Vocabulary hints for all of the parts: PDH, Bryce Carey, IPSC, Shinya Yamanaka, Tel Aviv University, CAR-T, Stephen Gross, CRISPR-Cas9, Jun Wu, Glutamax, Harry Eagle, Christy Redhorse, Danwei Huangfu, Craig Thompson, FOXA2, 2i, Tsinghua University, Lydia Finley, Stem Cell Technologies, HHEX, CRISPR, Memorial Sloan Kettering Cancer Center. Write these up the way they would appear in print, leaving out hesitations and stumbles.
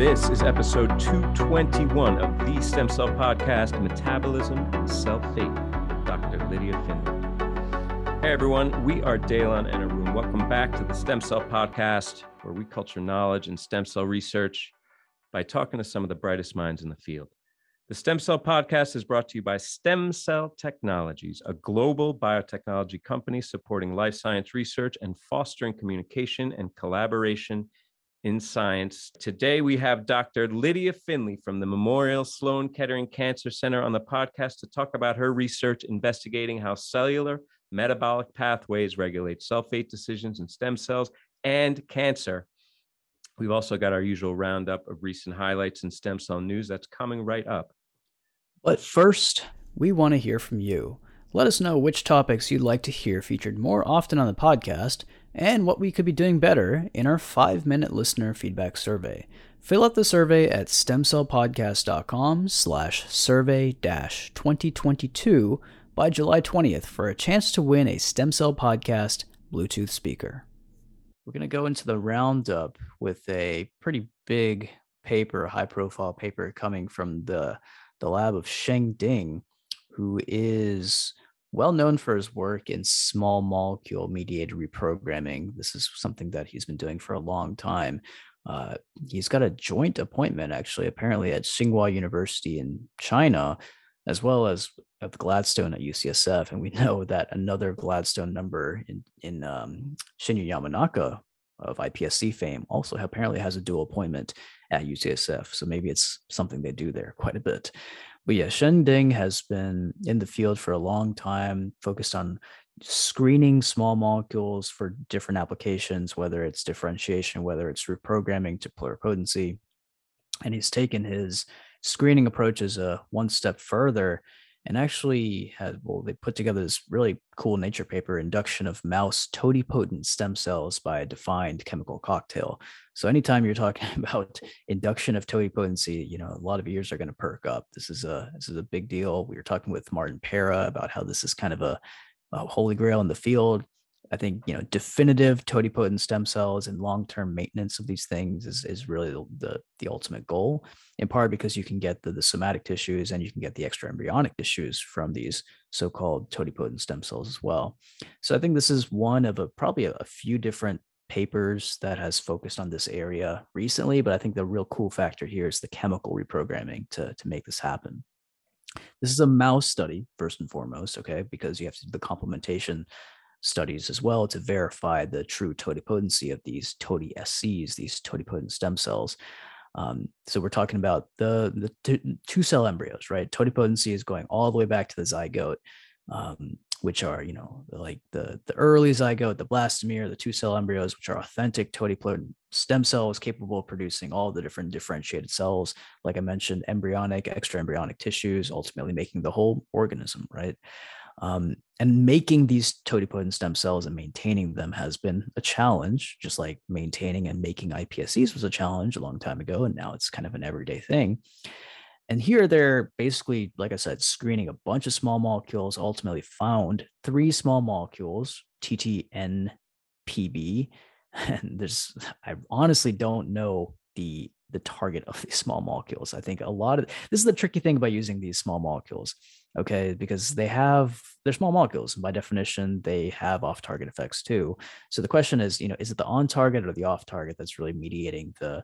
This is episode 221 of the Stem Cell Podcast, Metabolism and Cell Fate, Dr. Lydia Finley. Hey everyone, we are Daylon and Arun. Welcome back to the Stem Cell Podcast, where we culture knowledge and stem cell research by talking to some of the brightest minds in the field. The Stem Cell Podcast is brought to you by Stem Cell Technologies, a global biotechnology company supporting life science research and fostering communication and collaboration in science. Today, we have Dr. Lydia Finley from the Memorial Sloan Kettering Cancer Center on the podcast to talk about her research investigating how cellular metabolic pathways regulate cell fate decisions in stem cells and cancer. We've also got our usual roundup of recent highlights in stem cell news that's coming right up. But first, we want to hear from you. Let us know which topics you'd like to hear featured more often on the podcast and what we could be doing better in our 5-minute listener feedback survey. Fill out the survey at stemcellpodcast.com/survey-2022 by July 20th for a chance to win a Stem Cell Podcast Bluetooth speaker. We're going to go into the roundup with a pretty big paper, high-profile paper coming from the lab of Sheng Ding, who is well known for his work in small molecule mediated reprogramming. This is something that he's been doing for a long time. He's got a joint appointment, actually, apparently at Tsinghua University in China, as well as at Gladstone at UCSF. And we know that another Gladstone number in Shinya Yamanaka of IPSC fame also apparently has a dual appointment at UCSF. So maybe it's something they do there quite a bit. But yeah, Sheng Ding has been in the field for a long time, focused on screening small molecules for different applications, whether it's differentiation, whether it's reprogramming to pluripotency. And he's taken his screening approaches one step further and actually they put together this really cool Nature paper, Induction of Mouse Totipotent Stem Cells by a Defined Chemical Cocktail. So anytime you're talking about induction of totipotency, you know, a lot of ears are going to perk up. This is a big deal. We were talking with Martin Pera about how this is kind of a holy grail in the field. I think, you know, definitive totipotent stem cells and long-term maintenance of these things is really the ultimate goal, in part because you can get the somatic tissues and you can get the extraembryonic tissues from these so-called totipotent stem cells as well. So I think this is one of probably a few different papers that has focused on this area recently, but I think the real cool factor here is the chemical reprogramming to make this happen. This is a mouse study, first and foremost, okay, because you have to do the complementation studies as well to verify the true totipotency of these TOTI-SCs, these totipotent stem cells. So we're talking about the two cell embryos, right? Totipotency is going all the way back to the zygote, which are, you know, like the early zygote, the blastomere, the two cell embryos, which are authentic totipotent stem cells capable of producing all the different differentiated cells. Like I mentioned, embryonic, extraembryonic tissues, ultimately making the whole organism, right? And making these totipotent stem cells and maintaining them has been a challenge, just like maintaining and making iPSCs was a challenge a long time ago, and now it's kind of an everyday thing. And here they're basically, like I said, screening a bunch of small molecules, ultimately found three small molecules, TTNPB, and I honestly don't know the target of these small molecules. I think a lot of this is the tricky thing about using these small molecules, okay, because they're small molecules, and by definition they have off-target effects too. So the question is, you know, is it the on-target or the off-target that's really mediating the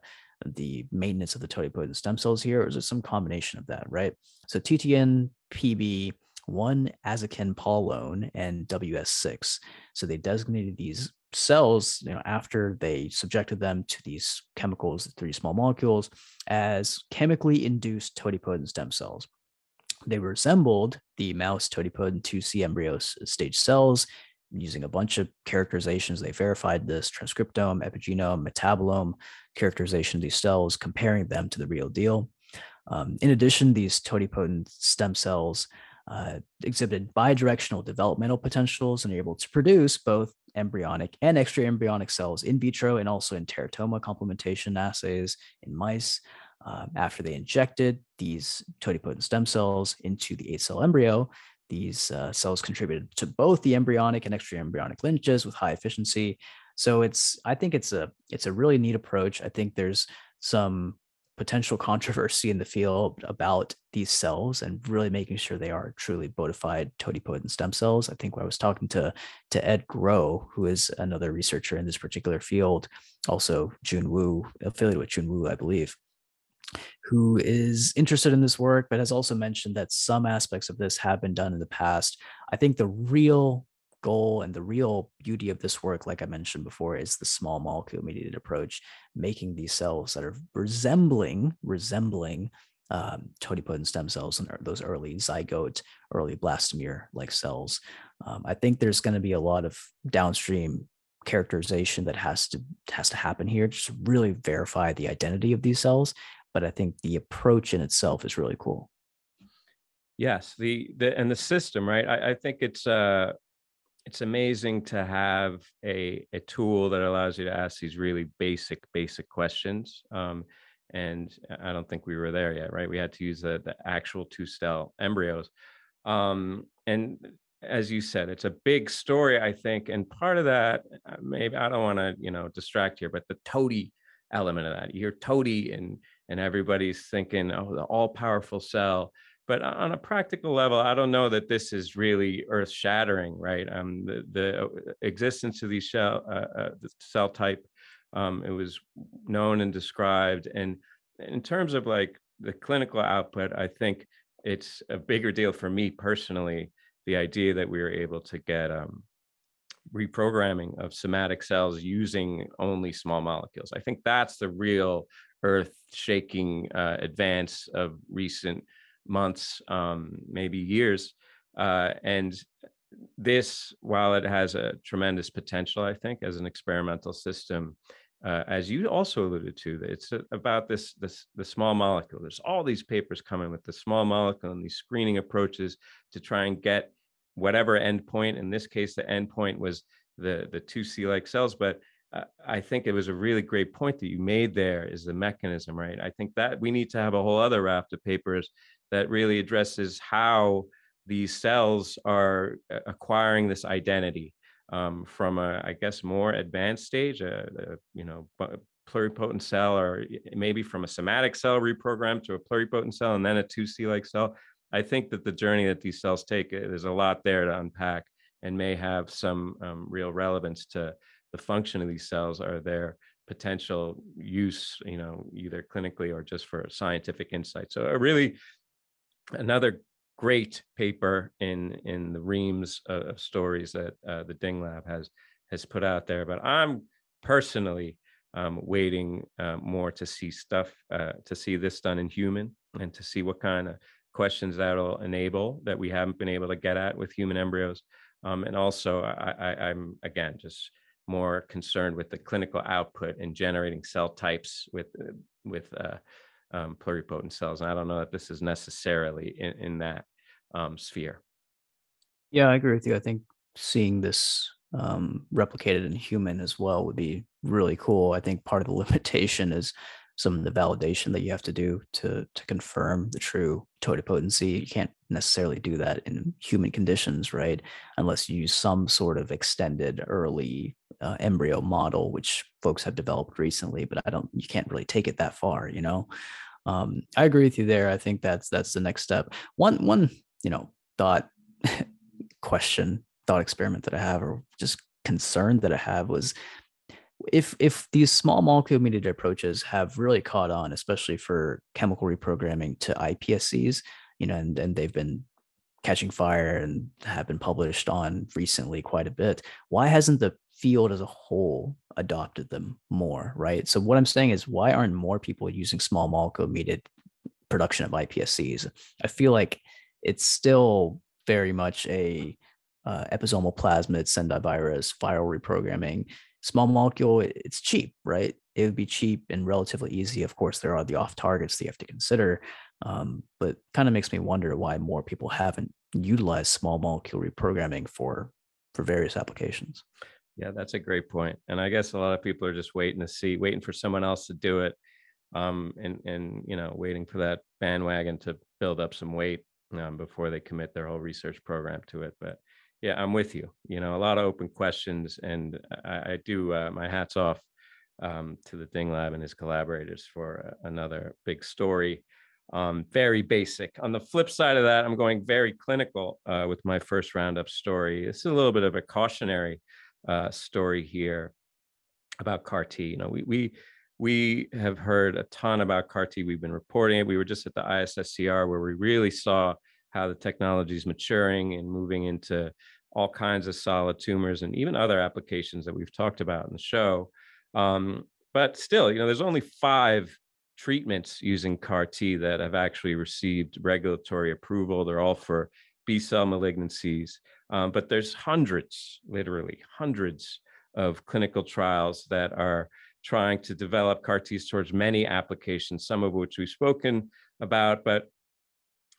maintenance of the totipotent stem cells here, or is it some combination of that, right? So TTNPB, 1-azakin-polone, and WS6. So they designated these cells, you know, after they subjected them to these chemicals, the three small molecules, as chemically induced totipotent stem cells. They resembled the mouse totipotent 2C embryo stage cells using a bunch of characterizations. They verified this transcriptome, epigenome, metabolome characterization of these cells, comparing them to the real deal. In addition, these totipotent stem cells exhibited bidirectional developmental potentials and are able to produce both embryonic and extraembryonic cells in vitro and also in teratoma complementation assays in mice. After they injected these totipotent stem cells into the 8-cell embryo, these cells contributed to both the embryonic and extraembryonic lineages with high efficiency. So I think it's a really neat approach. I think there's some potential controversy in the field about these cells and really making sure they are truly bona fide totipotent stem cells. I think when I was talking to Ed Groh, who is another researcher in this particular field, also Jun Wu, affiliated with Jun Wu, I believe, who is interested in this work, but has also mentioned that some aspects of this have been done in the past. I think the real goal and the real beauty of this work, like I mentioned before, is the small molecule mediated approach, making these cells that are resembling totipotent stem cells and those early zygote, early blastomere like cells. I think there's going to be a lot of downstream characterization that has to happen here just to really verify the identity of these cells. But I think the approach in itself is really cool. Yes, and the system, right? I think it's amazing to have a tool that allows you to ask these really basic questions. And I don't think we were there yet, right? We had to use the actual two cell embryos. And as you said, it's a big story, I think. And part of that, maybe I don't want to, distract here, but the toady element of that, you hear toady and everybody's thinking, oh, the all powerful cell. But on a practical level, I don't know that this is really earth-shattering, right? The existence of these the cell type, it was known and described. And in terms of like the clinical output, I think it's a bigger deal for me personally, the idea that we were able to get reprogramming of somatic cells using only small molecules. I think that's the real earth-shaking advance of recent months, maybe years. And this, while it has a tremendous potential, I think, as an experimental system, as you also alluded to, it's about the small molecule. There's all these papers coming with the small molecule and these screening approaches to try and get whatever endpoint. In this case, the endpoint was the 2C-like cells, but I think it was a really great point that you made there is the mechanism, right? I think that we need to have a whole other raft of papers that really addresses how these cells are acquiring this identity from a, I guess, more advanced stage, a pluripotent cell, or maybe from a somatic cell reprogrammed to a pluripotent cell and then a 2C-like cell. I think that the journey that these cells take, there's a lot there to unpack and may have some real relevance to the function of these cells or their potential use, either clinically or just for scientific insight. So another great paper in the reams of stories that the Ding Lab has put out there. But I'm personally waiting more to see stuff, to see this done in human and to see what kind of questions that'll enable that we haven't been able to get at with human embryos. And also, I'm, again, just more concerned with the clinical output and generating cell types with pluripotent cells. And I don't know that this is necessarily in that sphere. Yeah, I agree with you. I think seeing this replicated in human as well would be really cool. I think part of the limitation is some of the validation that you have to do to confirm the true totipotency. You can't necessarily do that in human conditions, right? Unless you use some sort of extended early embryo model, which folks have developed recently, but you can't really take it that far, I agree with you there. I think that's the next step. One, thought question, thought experiment that I have, or just concern that I have was, if these small molecule mediated approaches have really caught on, especially for chemical reprogramming to iPSCs, and they've been catching fire and have been published on recently quite a bit, why hasn't the field as a whole adopted them more, right? So what I'm saying is, why aren't more people using small molecule mediated production of iPSCs? I feel like it's still very much a episomal plasmid, Hendra virus, viral reprogramming. Small molecule, it's cheap, right? It would be cheap and relatively easy. Of course, there are the off targets that you have to consider, but kind of makes me wonder why more people haven't utilized small molecule reprogramming for various applications. Yeah, that's a great point. And I guess a lot of people are just waiting for someone else to do it, and waiting for that bandwagon to build up some weight before they commit their whole research program to it. But yeah, I'm with you. A lot of open questions, and I do, my hat's off to the Ding Lab and his collaborators for another big story. Very basic. On the flip side of that, I'm going very clinical with my first roundup story. This is a little bit of a cautionary story here about CAR-T. You know, we have heard a ton about CAR-T. We've been reporting it. We were just at the ISSCR where we really saw how the technology is maturing and moving into all kinds of solid tumors and even other applications that we've talked about in the show. But still, you know, there's only 5 treatments using CAR-T that have actually received regulatory approval. They're all for B-cell malignancies, but there's hundreds, literally hundreds of clinical trials that are trying to develop CAR-Ts towards many applications, some of which we've spoken about, but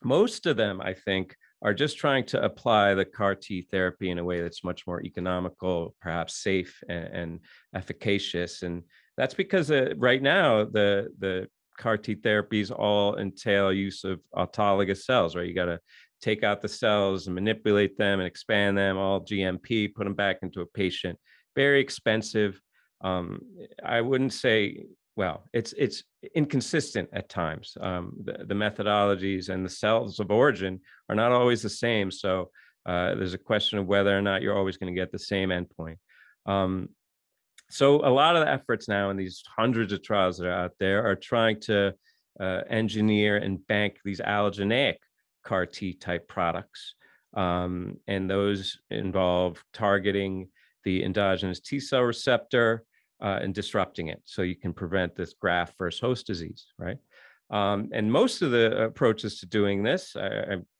most of them, I think, are just trying to apply the CAR-T therapy in a way that's much more economical, perhaps safe and efficacious. And that's because right now, the CAR-T therapies all entail use of autologous cells, right? You got to take out the cells and manipulate them and expand them, all GMP, put them back into a patient. Very expensive. I wouldn't say, well, it's inconsistent at times. The methodologies and the cells of origin are not always the same. So there's a question of whether or not you're always going to get the same endpoint. So a lot of the efforts now in these hundreds of trials that are out there are trying to engineer and bank these allogeneic CAR-T type products. And those involve targeting the endogenous T-cell receptor and disrupting it. So you can prevent this graft versus host disease, right? And most of the approaches to doing this,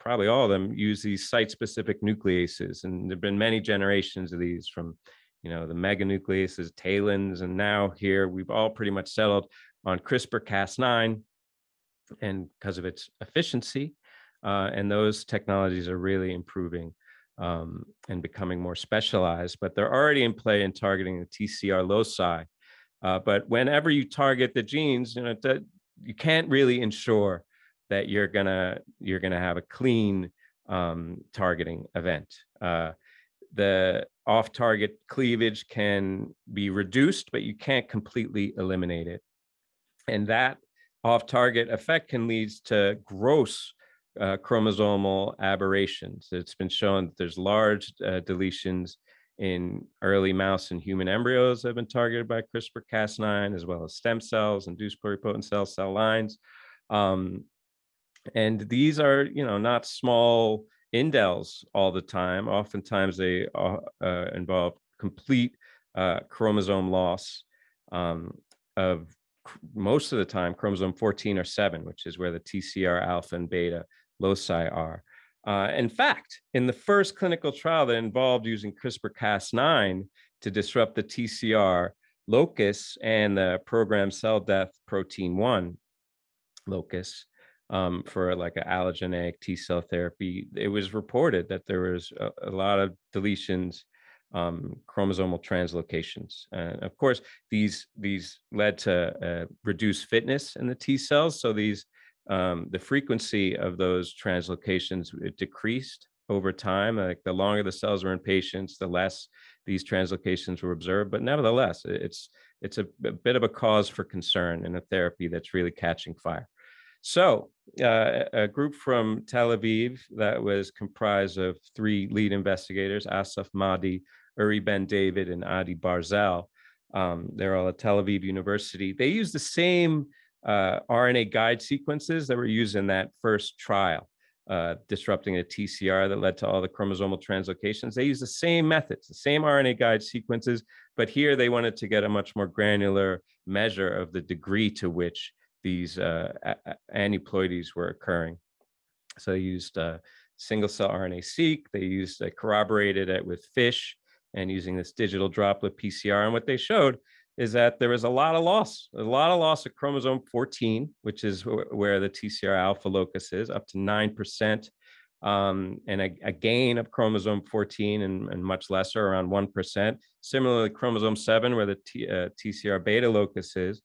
probably all of them, use these site-specific nucleases. And there've been many generations of these from, you know, the meganucleases, TALENs, and now here we've all pretty much settled on CRISPR-Cas9 and because of its efficiency. And those technologies are really improving and becoming more specialized, but they're already in play in targeting the TCR loci. But whenever you target the genes, you know, you can't really ensure that you're gonna have a clean targeting event. The off-target cleavage can be reduced, but you can't completely eliminate it. And that off-target effect can lead to gross chromosomal aberrations. It's been shown that there's large deletions in early mouse and human embryos that have been targeted by CRISPR-Cas9, as well as stem cells, induced pluripotent cells, cell lines. And these are, you know, not small indels all the time. Oftentimes they involve complete chromosome loss of most of the time chromosome 14 or 7, which is where the TCR alpha and beta loci are. In fact, in the first clinical trial that involved using CRISPR-Cas9 to disrupt the TCR locus and the programmed cell death protein 1 locus for like an allogeneic T-cell therapy, it was reported that there was a lot of deletions, chromosomal translocations. And of course, these led to reduced fitness in the T cells. So these the frequency of those translocations, it decreased over time. Like the longer the cells were in patients, the less these translocations were observed. But nevertheless, it's a bit of a cause for concern in a therapy that's really catching fire. So a group from Tel Aviv that was comprised of 3 lead investigators, Asaf Mahdi, Uri Ben-David, and Adi Barzal. They're all at Tel Aviv University. They used the same RNA guide sequences that were used in that first trial, disrupting a TCR that led to all the chromosomal translocations. They used the same methods, the same RNA guide sequences, but here they wanted to get a much more granular measure of the degree to which these aneuploidies were occurring. So they used single-cell RNA-seq, they used corroborated it with FISH and using this digital droplet PCR. And what they showed is that there was a lot of loss of chromosome 14, which is where the TCR alpha locus is, up to 9%, and a gain of chromosome 14 and much lesser, around 1%. Similarly, chromosome 7, where the TCR beta locus is,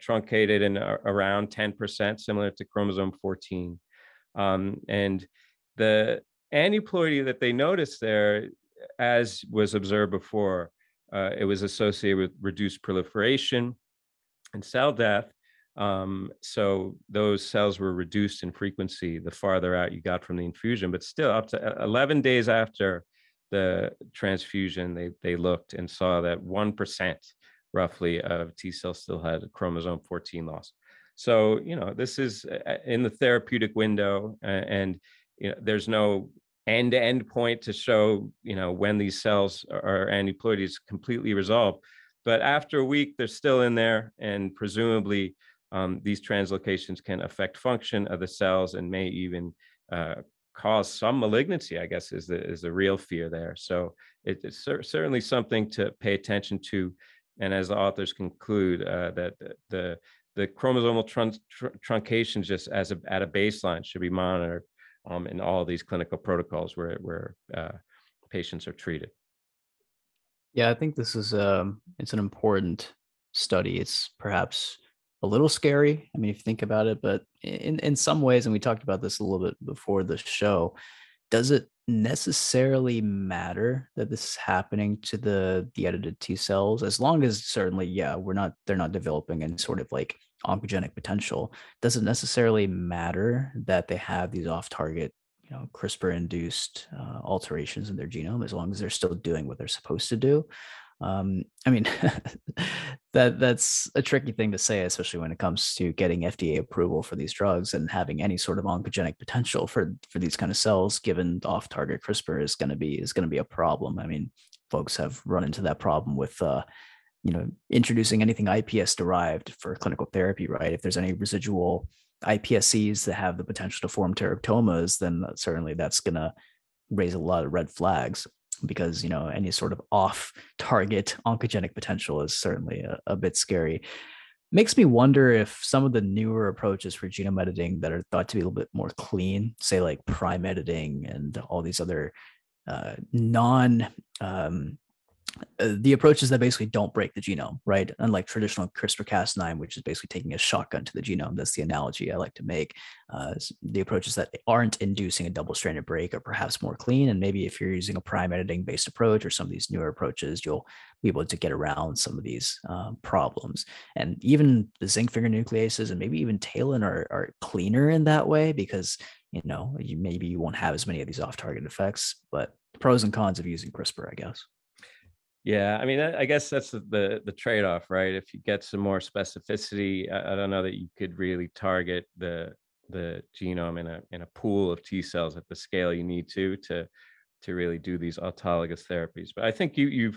truncated in around 10%, similar to chromosome 14. And the aneuploidy that they noticed there, as was observed before, It was associated with reduced proliferation and cell death. So those cells were reduced in frequency the farther out you got from the infusion, but still up to 11 days after the transfusion, they looked and saw that 1% roughly of T cells still had chromosome 14 loss. So, you know, this is in the therapeutic window, and you know, there's no end-to-end point to show, you know, when these cells are aneuploidies completely resolved. But after a week, they're still in there, and presumably these translocations can affect function of the cells and may even cause some malignancy, I guess, is the real fear there. So it's certainly something to pay attention to. And as the authors conclude, that the chromosomal truncation just at a baseline should be monitored in all of these clinical protocols where patients are treated. Yeah, I think this is it's an important study. It's perhaps a little scary, I mean, if you think about it, but in some ways, and we talked about this a little bit before the show, does it necessarily matter that this is happening to the edited T cells? As long as certainly, yeah, they're not developing any sort of like oncogenic potential. Does it necessarily matter that they have these off-target, you know, CRISPR-induced alterations in their genome, as long as they're still doing what they're supposed to do? I mean, that's a tricky thing to say, especially when it comes to getting FDA approval for these drugs and having any sort of oncogenic potential for these kind of cells, given off-target CRISPR is going to be a problem. I mean, folks have run into that problem with, you know, introducing anything iPS-derived for clinical therapy, right? If there's any residual iPSCs that have the potential to form teratomas, then certainly that's going to raise a lot of red flags, because, you know, any sort of off-target oncogenic potential is certainly a bit scary. Makes me wonder if some of the newer approaches for genome editing that are thought to be a little bit more clean, say like prime editing and all these other the approaches that basically don't break the genome, right? Unlike traditional CRISPR-Cas9, which is basically taking a shotgun to the genome. That's the analogy I like to make. The approaches that aren't inducing a double-stranded break are perhaps more clean. And maybe if you're using a prime editing-based approach or some of these newer approaches, you'll be able to get around some of these problems. And even the zinc finger nucleases and maybe even TALEN are cleaner in that way, because, you know, maybe you won't have as many of these off-target effects, but pros and cons of using CRISPR, I guess. Yeah, I mean, I guess that's the trade-off, right? If you get some more specificity, I don't know that you could really target the genome in a pool of T cells at the scale you need to really do these autologous therapies. But I think you've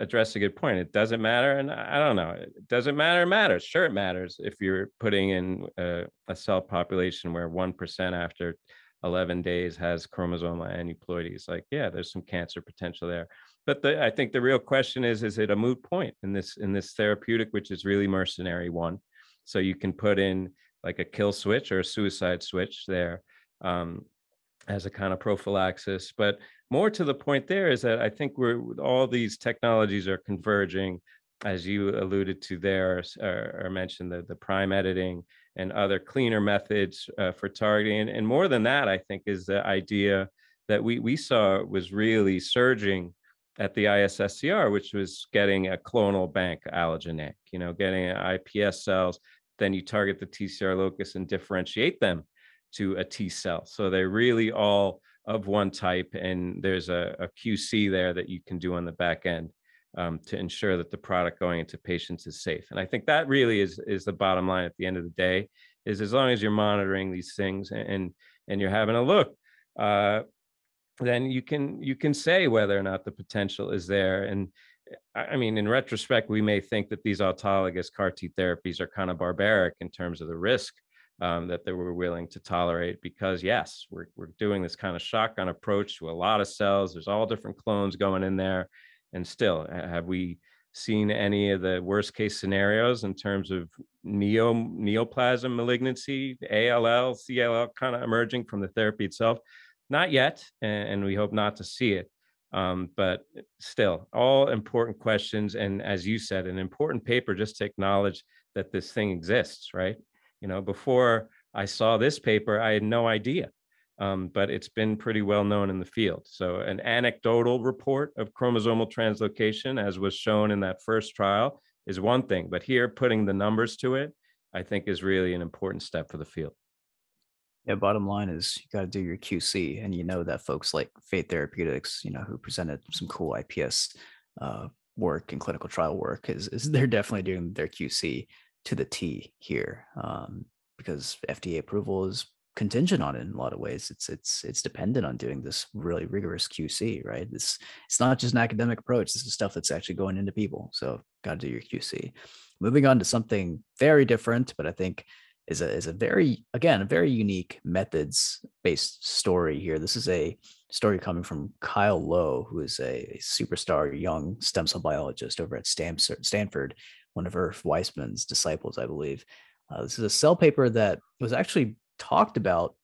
addressed a good point. It doesn't matter, and I don't know. It doesn't matter. It matters. Sure, it matters if you're putting in a cell population where 1% after 11 days has chromosomal aneuploidies. Like, yeah, there's some cancer potential there. But I think the real question is it a moot point in this therapeutic, which is really mercenary one? So you can put in like a kill switch or a suicide switch there as a kind of prophylaxis. But more to the point there is that I think all these technologies are converging, as you alluded to there, or mentioned the prime editing and other cleaner methods for targeting. And more than that, I think, is the idea that we saw was really surging at the ISSCR, which was getting a clonal bank allogeneic, you know, getting iPS cells, then you target the TCR locus and differentiate them to a T cell. So they're really all of one type, and there's a QC there that you can do on the back end to ensure that the product going into patients is safe. And I think that really is the bottom line at the end of the day, is as long as you're monitoring these things and you're having a look, then you can say whether or not the potential is there. And I mean, in retrospect, we may think that these autologous CAR-T therapies are kind of barbaric in terms of the risk that they were willing to tolerate, because yes, we're doing this kind of shotgun approach to a lot of cells. There's all different clones going in there. And still, have we seen any of the worst case scenarios in terms of neoplasm malignancy, ALL, CLL kind of emerging from the therapy itself? Not yet, and we hope not to see it, but still, all important questions. And as you said, an important paper just to acknowledge that this thing exists, right? You know, before I saw this paper, I had no idea but it's been pretty well known in the field. So an anecdotal report of chromosomal translocation, as was shown in that first trial, is one thing, but here putting the numbers to it, I think, is really an important step for the field. Yeah, bottom line is you got to do your QC, and you know that folks like Fate Therapeutics, you know, who presented some cool IPS work and clinical trial work, is they're definitely doing their QC to the T here, because FDA approval is contingent on it in a lot of ways. It's dependent on doing this really rigorous QC, right? It's not just an academic approach. This is stuff that's actually going into people. So got to do your QC. Moving on to something very different, but I think is a very, again, a very unique methods based story here. This is a story coming from Kyle Lowe, who is a superstar young stem cell biologist over at Stanford, one of Irv Weissman's disciples, I believe. This is a cell paper that was actually talked about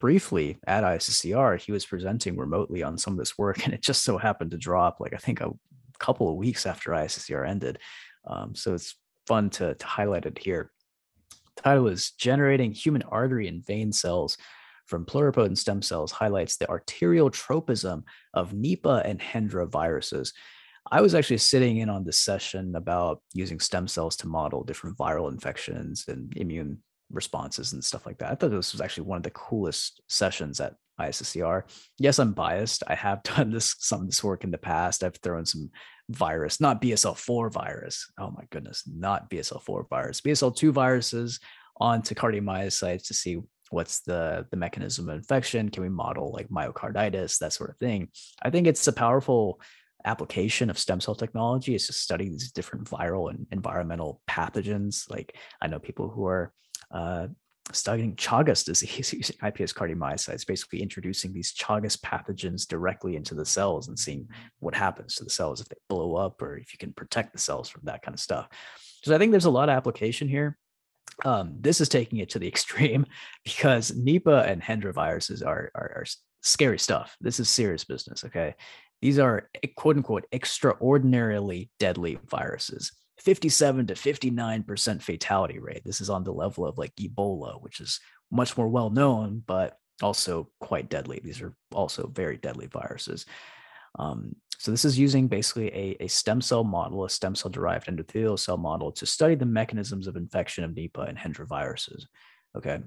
briefly at ISSCR. He was presenting remotely on some of this work, and it just so happened to drop, like, I think a couple of weeks after ISSCR ended. So it's fun to highlight it here. The title is Generating Human Artery and Vein Cells from Pluripotent Stem Cells Highlights the Arterial Tropism of Nipah and Hendra Viruses. I was actually sitting in on this session about using stem cells to model different viral infections and immune responses and stuff like that. I thought this was actually one of the coolest sessions at ISSCR. Yes, I'm biased. I have done some of this work in the past. I've thrown some virus, not BSL-4 virus. Oh my goodness, not BSL-4 virus. BSL-2 viruses onto cardiomyocytes to see what's the mechanism of infection. Can we model like myocarditis, that sort of thing? I think it's a powerful application of stem cell technology is to study these different viral and environmental pathogens. Like, I know people who are studying Chagas disease using iPS cardiomyocytes, basically introducing these Chagas pathogens directly into the cells and seeing what happens to the cells if they blow up, or if you can protect the cells from that kind of stuff. So I think there's a lot of application here. This is taking it to the extreme because Nipah and Hendra viruses are scary stuff. This is serious business, okay? These are, quote unquote, extraordinarily deadly viruses. 57 to 59% fatality rate. This is on the level of like Ebola, which is much more well known, but also quite deadly. These are also very deadly viruses. So this is using basically a stem cell model, a stem cell derived endothelial cell model to study the mechanisms of infection of Nipah and Hendra viruses. Okay.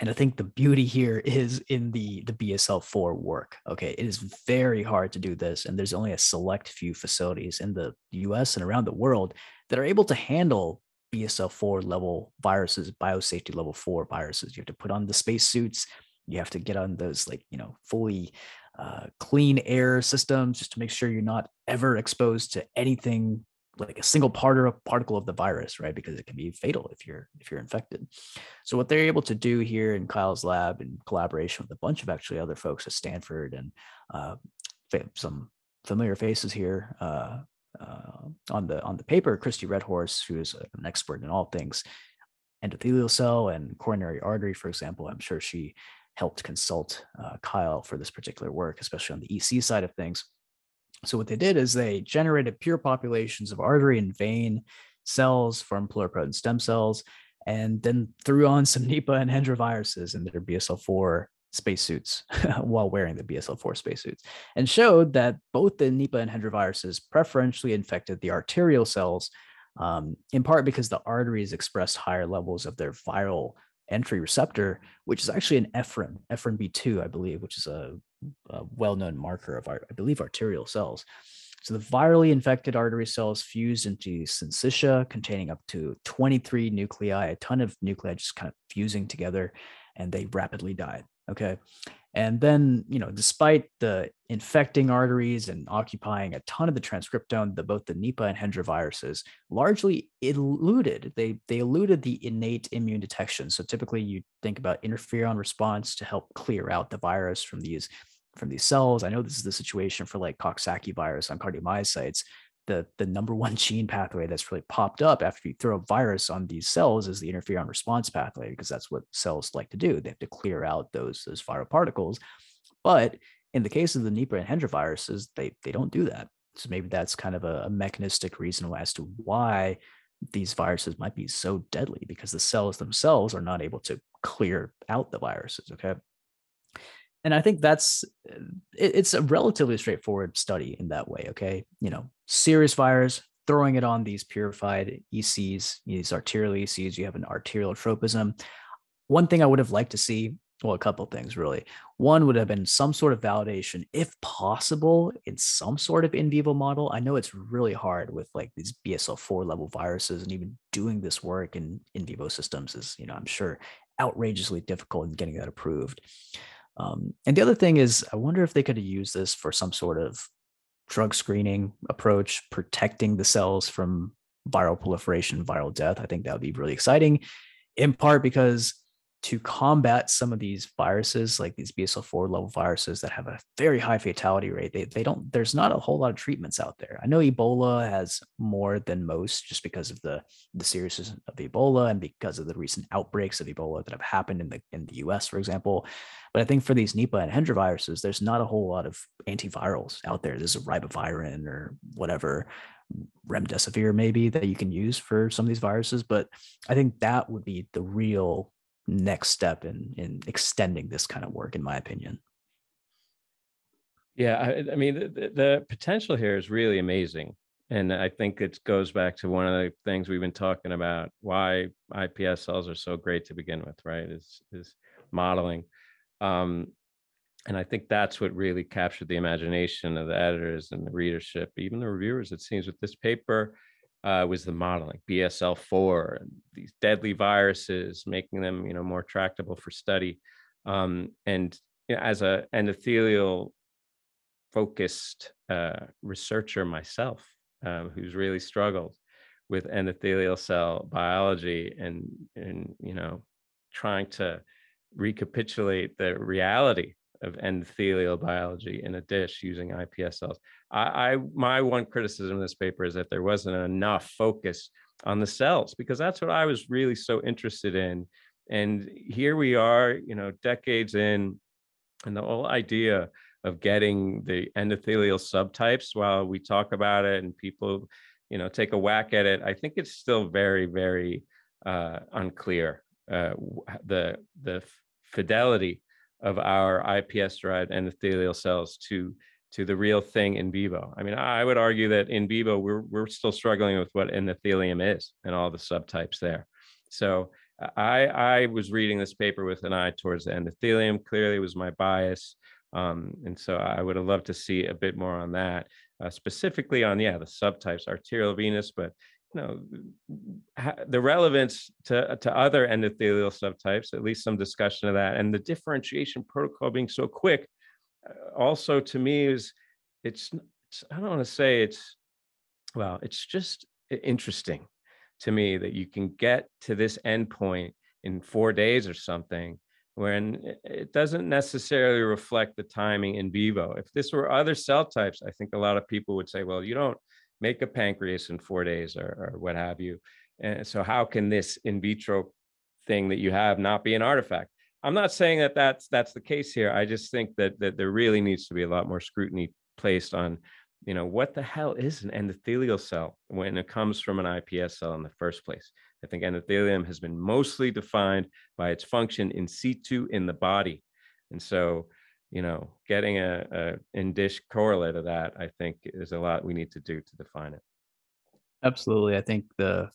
And I think the beauty here is in the BSL-4 work. Okay, it is very hard to do this, and there's only a select few facilities in the US and around the world that are able to handle BSL-4 level viruses, biosafety level 4 viruses. You have to put on the spacesuits. You have to get on those, like, you know, fully clean air systems just to make sure you're not ever exposed to anything like a single particle of the virus, right? Because it can be fatal if you're infected. So what they're able to do here in Kyle's lab, in collaboration with a bunch of actually other folks at Stanford and some familiar faces here on the paper, Christy Redhorse, who is an expert in all things endothelial cell and coronary artery, for example. I'm sure she helped consult Kyle for this particular work, especially on the EC side of things. So what they did is they generated pure populations of artery and vein cells from pluripotent stem cells, and then threw on some Nipah and Hendra viruses in their BSL-4 spacesuits while wearing the BSL-4 spacesuits, and showed that both the Nipah and Hendra viruses preferentially infected the arterial cells, in part because the arteries expressed higher levels of their viral entry receptor, which is actually an epferin B2, I believe, which is a well-known marker of, I believe, arterial cells. So the virally infected artery cells fused into syncytia containing up to 23 nuclei, a ton of nuclei just kind of fusing together, and they rapidly died. Okay. And then, you know, despite the infecting arteries and occupying a ton of the transcriptome, both the Nipah and Hendra viruses largely eluded. They eluded the innate immune detection. So typically you think about interferon response to help clear out the virus from these cells. I know this is the situation for like Coxsackie virus on cardiomyocytes. The number one gene pathway that's really popped up after you throw a virus on these cells is the interferon response pathway, because that's what cells like to do. They have to clear out those viral particles. But in the case of the Nipah and Hendra viruses, they don't do that. So maybe that's kind of a mechanistic reason as to why these viruses might be so deadly, because the cells themselves are not able to clear out the viruses. Okay. And I think it's a relatively straightforward study in that way. Okay. You know, serious virus, throwing it on these purified ECs, these arterial ECs, you have an arterial tropism. One thing I would have liked to see, well, a couple of things really. One would have been some sort of validation, if possible, in some sort of in vivo model. I know it's really hard with like these BSL-4 level viruses, and even doing this work in vivo systems is, you know, I'm sure outrageously difficult in getting that approved. And the other thing is, I wonder if they could have used this for some sort of drug screening approach, protecting the cells from viral proliferation, viral death. I think that would be really exciting, in part because to combat some of these viruses, like these BSL-4 level viruses that have a very high fatality rate, there's not a whole lot of treatments out there. I know Ebola has more than most, just because of the seriousness of Ebola and because of the recent outbreaks of Ebola that have happened in the US, for example. But I think for these Nipah and Hendra viruses, there's not a whole lot of antivirals out there. There's a ribavirin or whatever, remdesivir maybe, that you can use for some of these viruses. But I think that would be the real next step in extending this kind of work, in my opinion. Yeah, I mean, the potential here is really amazing. And I think it goes back to one of the things we've been talking about, why iPS cells are so great to begin with, right? Is modeling. And I think that's what really captured the imagination of the editors and the readership, even the reviewers, it seems, with this paper. Was the modeling, BSL-4, these deadly viruses, making them, you know, more tractable for study, and, you know, as a endothelial focused researcher myself, who's really struggled with endothelial cell biology and you know, trying to recapitulate the reality of endothelial biology in a dish using iPS cells. My one criticism of this paper is that there wasn't enough focus on the cells, because that's what I was really so interested in. And here we are, you know, decades in, and the whole idea of getting the endothelial subtypes, while we talk about it and people, you know, take a whack at it, I think it's still very, very unclear, the fidelity of our iPS-derived endothelial cells to the real thing in vivo. I mean, I would argue that in vivo, we're still struggling with what endothelium is and all the subtypes there. So I was reading this paper with an eye towards the endothelium. Clearly, it was my bias. And so I would have loved to see a bit more on that, specifically on, the subtypes, arterial, venous, but you know, the relevance to other endothelial subtypes, at least some discussion of that, and the differentiation protocol being so quick. Also, to me, I don't want to say it's just interesting to me that you can get to this endpoint in 4 days or something, when it doesn't necessarily reflect the timing in vivo. If this were other cell types, I think a lot of people would say, well, you don't make a pancreas in 4 days or what have you. And so how can this in vitro thing that you have not be an artifact? I'm not saying that that's the case here. I just think that there really needs to be a lot more scrutiny placed on, you know, what the hell is an endothelial cell when it comes from an iPS cell in the first place. I think endothelium has been mostly defined by its function in situ in the body. And so, you know, getting a in-dish correlate of that, I think, is a lot we need to do to define it. Absolutely. I think the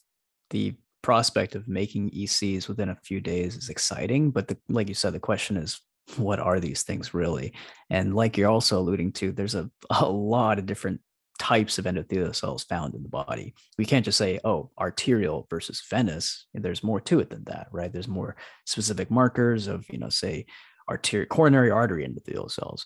prospect of making ECs within a few days is exciting, but like you said, the question is, what are these things really? And like you're also alluding to, there's a lot of different types of endothelial cells found in the body. We can't just say, oh, arterial versus venous. There's more to it than that, right? There's more specific markers of, you know, say, coronary artery endothelial cells.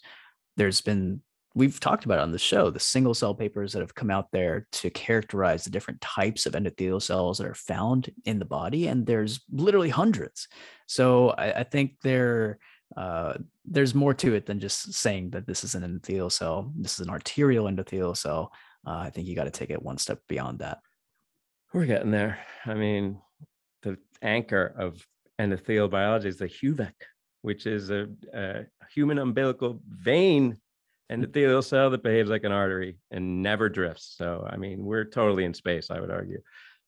We've talked about it on the show, the single cell papers that have come out there to characterize the different types of endothelial cells that are found in the body. And there's literally hundreds. So I think there's more to it than just saying that this is an endothelial cell. This is an arterial endothelial cell. I think you got to take it one step beyond that. We're getting there. I mean, the anchor of endothelial biology is the HUVEC, which is a human umbilical vein endothelial cell that behaves like an artery and never drifts. So, I mean, we're totally in space, I would argue.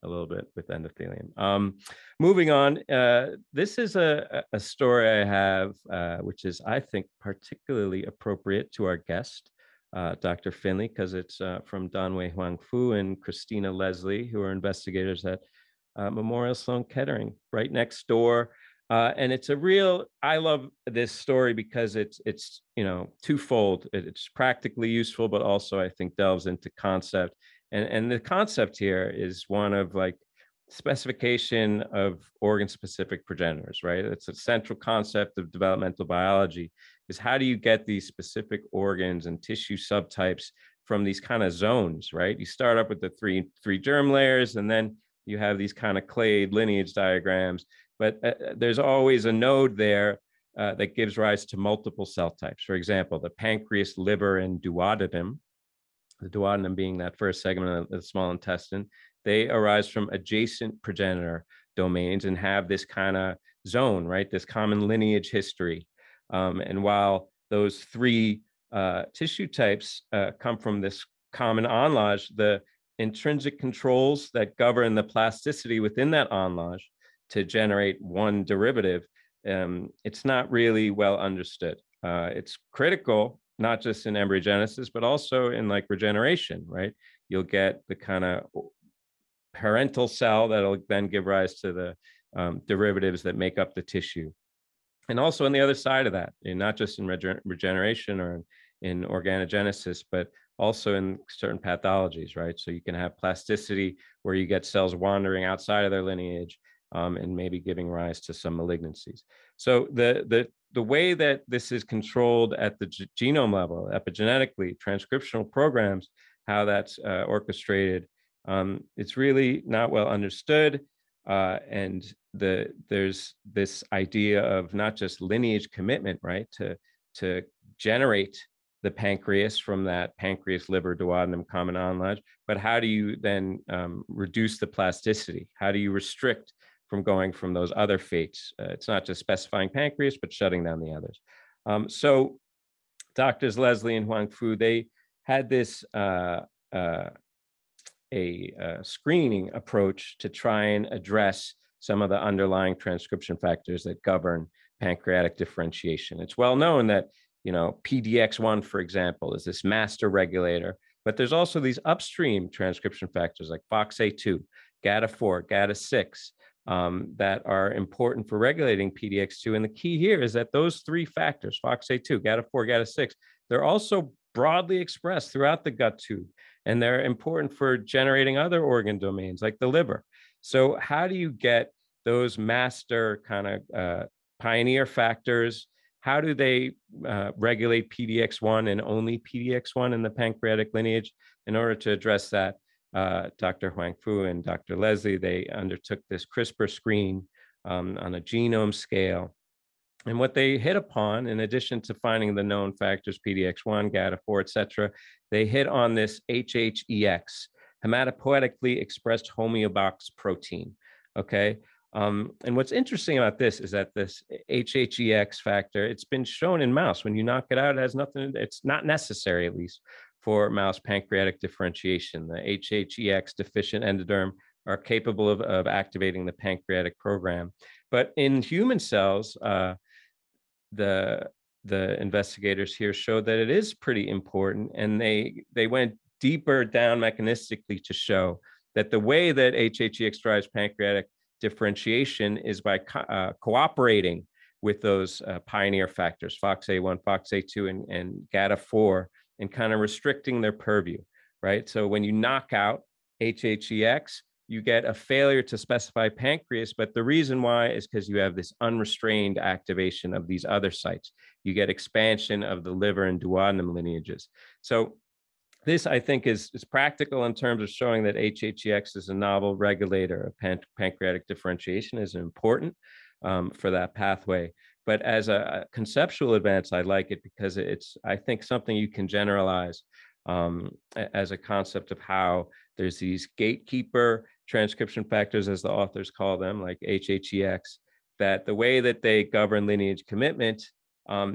a little bit with endothelium. Moving on, this is a story I have, which is, I think, particularly appropriate to our guest, Dr. Finley, because it's from Danwei Huangfu and Christina Leslie, who are investigators at Memorial Sloan Kettering, right next door. And it's a real, I love this story because it's you know, twofold. It's practically useful, but also I think delves into concept. And the concept here is one of like specification of organ-specific progenitors, right? It's a central concept of developmental biology, is how do you get these specific organs and tissue subtypes from these kind of zones, right? You start up with the three germ layers, and then you have these kind of clade lineage diagrams, but there's always a node there that gives rise to multiple cell types. For example, the pancreas, liver, and duodenum, the duodenum being that first segment of the small intestine, they arise from adjacent progenitor domains and have this kind of zone, right? This common lineage history. And while those three tissue types come from this common enlage, the intrinsic controls that govern the plasticity within that enlage to generate one derivative, it's not really well understood. It's critical, not just in embryogenesis, but also in like regeneration, right? You'll get the kind of parental cell that'll then give rise to the derivatives that make up the tissue. And also on the other side of that, and not just in regeneration or in organogenesis, but also in certain pathologies, right? So you can have plasticity where you get cells wandering outside of their lineage and maybe giving rise to some malignancies. So the way that this is controlled at the genome level, epigenetically, transcriptional programs, how that's orchestrated, it's really not well understood. And there's this idea of not just lineage commitment, right? To generate the pancreas from that pancreas, liver, duodenum, common enlage, but how do you then reduce the plasticity? How do you restrict from going from those other fates? It's not just specifying pancreas, but shutting down the others. So Doctors Leslie and Huangfu, they had this a screening approach to try and address some of the underlying transcription factors that govern pancreatic differentiation. It's well known that, you know, PDX1, for example, is this master regulator, but there's also these upstream transcription factors like FOXA2, GATA4, GATA6, that are important for regulating PDX2. And the key here is that those three factors, FOXA2, GATA4, GATA6, they're also broadly expressed throughout the gut tube, and they're important for generating other organ domains like the liver. So how do you get those master kind of pioneer factors? How do they regulate PDX1 and only PDX1 in the pancreatic lineage? In order to address that, Dr. Huangfu and Dr. Leslie, they undertook this CRISPR screen on a genome scale. And what they hit upon, in addition to finding the known factors, PDX1, GATA4, et cetera, they hit on this HHEX, hematopoietically expressed homeobox protein, okay? And what's interesting about this is that this HHEX factor, it's been shown in mouse, when you knock it out, it has nothing, it's not necessary, at least, for mouse pancreatic differentiation. The HHEX deficient endoderm are capable of activating the pancreatic program. But in human cells, the investigators here showed that it is pretty important, and they went deeper down mechanistically to show that the way that HHEX drives pancreatic differentiation is by cooperating with those pioneer factors, FOXA1, FOXA2, and GATA4, and kind of restricting their purview, right? So when you knock out HHEX, you get a failure to specify pancreas, but the reason why is because you have this unrestrained activation of these other sites. You get expansion of the liver and duodenum lineages. So this, I think, is practical in terms of showing that HHEX is a novel regulator of pancreatic differentiation, is important for that pathway. But as a conceptual advance, I like it because it's, I think, something you can generalize as a concept of how there's these gatekeeper transcription factors, as the authors call them, like HHEX, that the way that they govern lineage commitment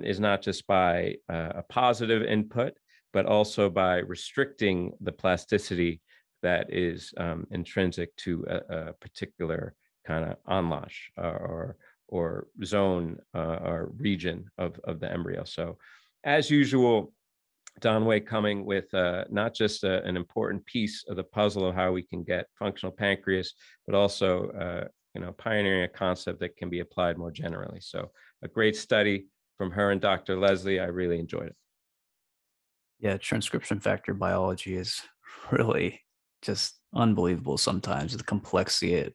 is not just by a positive input, but also by restricting the plasticity that is intrinsic to a particular kind of onlosh or zone or region of the embryo. So as usual, Donway coming with not just an important piece of the puzzle of how we can get functional pancreas, but also pioneering a concept that can be applied more generally. So a great study from her and Dr. Leslie. I really enjoyed it. Yeah, transcription factor biology is really just unbelievable sometimes, the complexity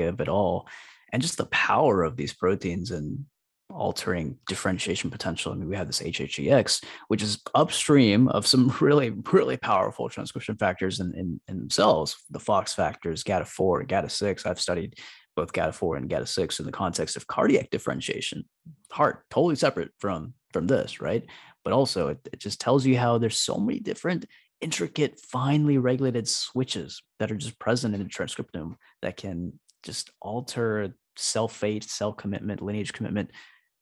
of it all, and just the power of these proteins and altering differentiation potential. I mean, we have this HHEX, which is upstream of some really, really powerful transcription factors in themselves, the FOX factors, GATA4, GATA6. I've studied both GATA4 and GATA6 in the context of cardiac differentiation, heart, totally separate from this, right? But also it just tells you how there's so many different intricate, finely regulated switches that are just present in the transcriptome that can just alter cell fate, cell commitment, lineage commitment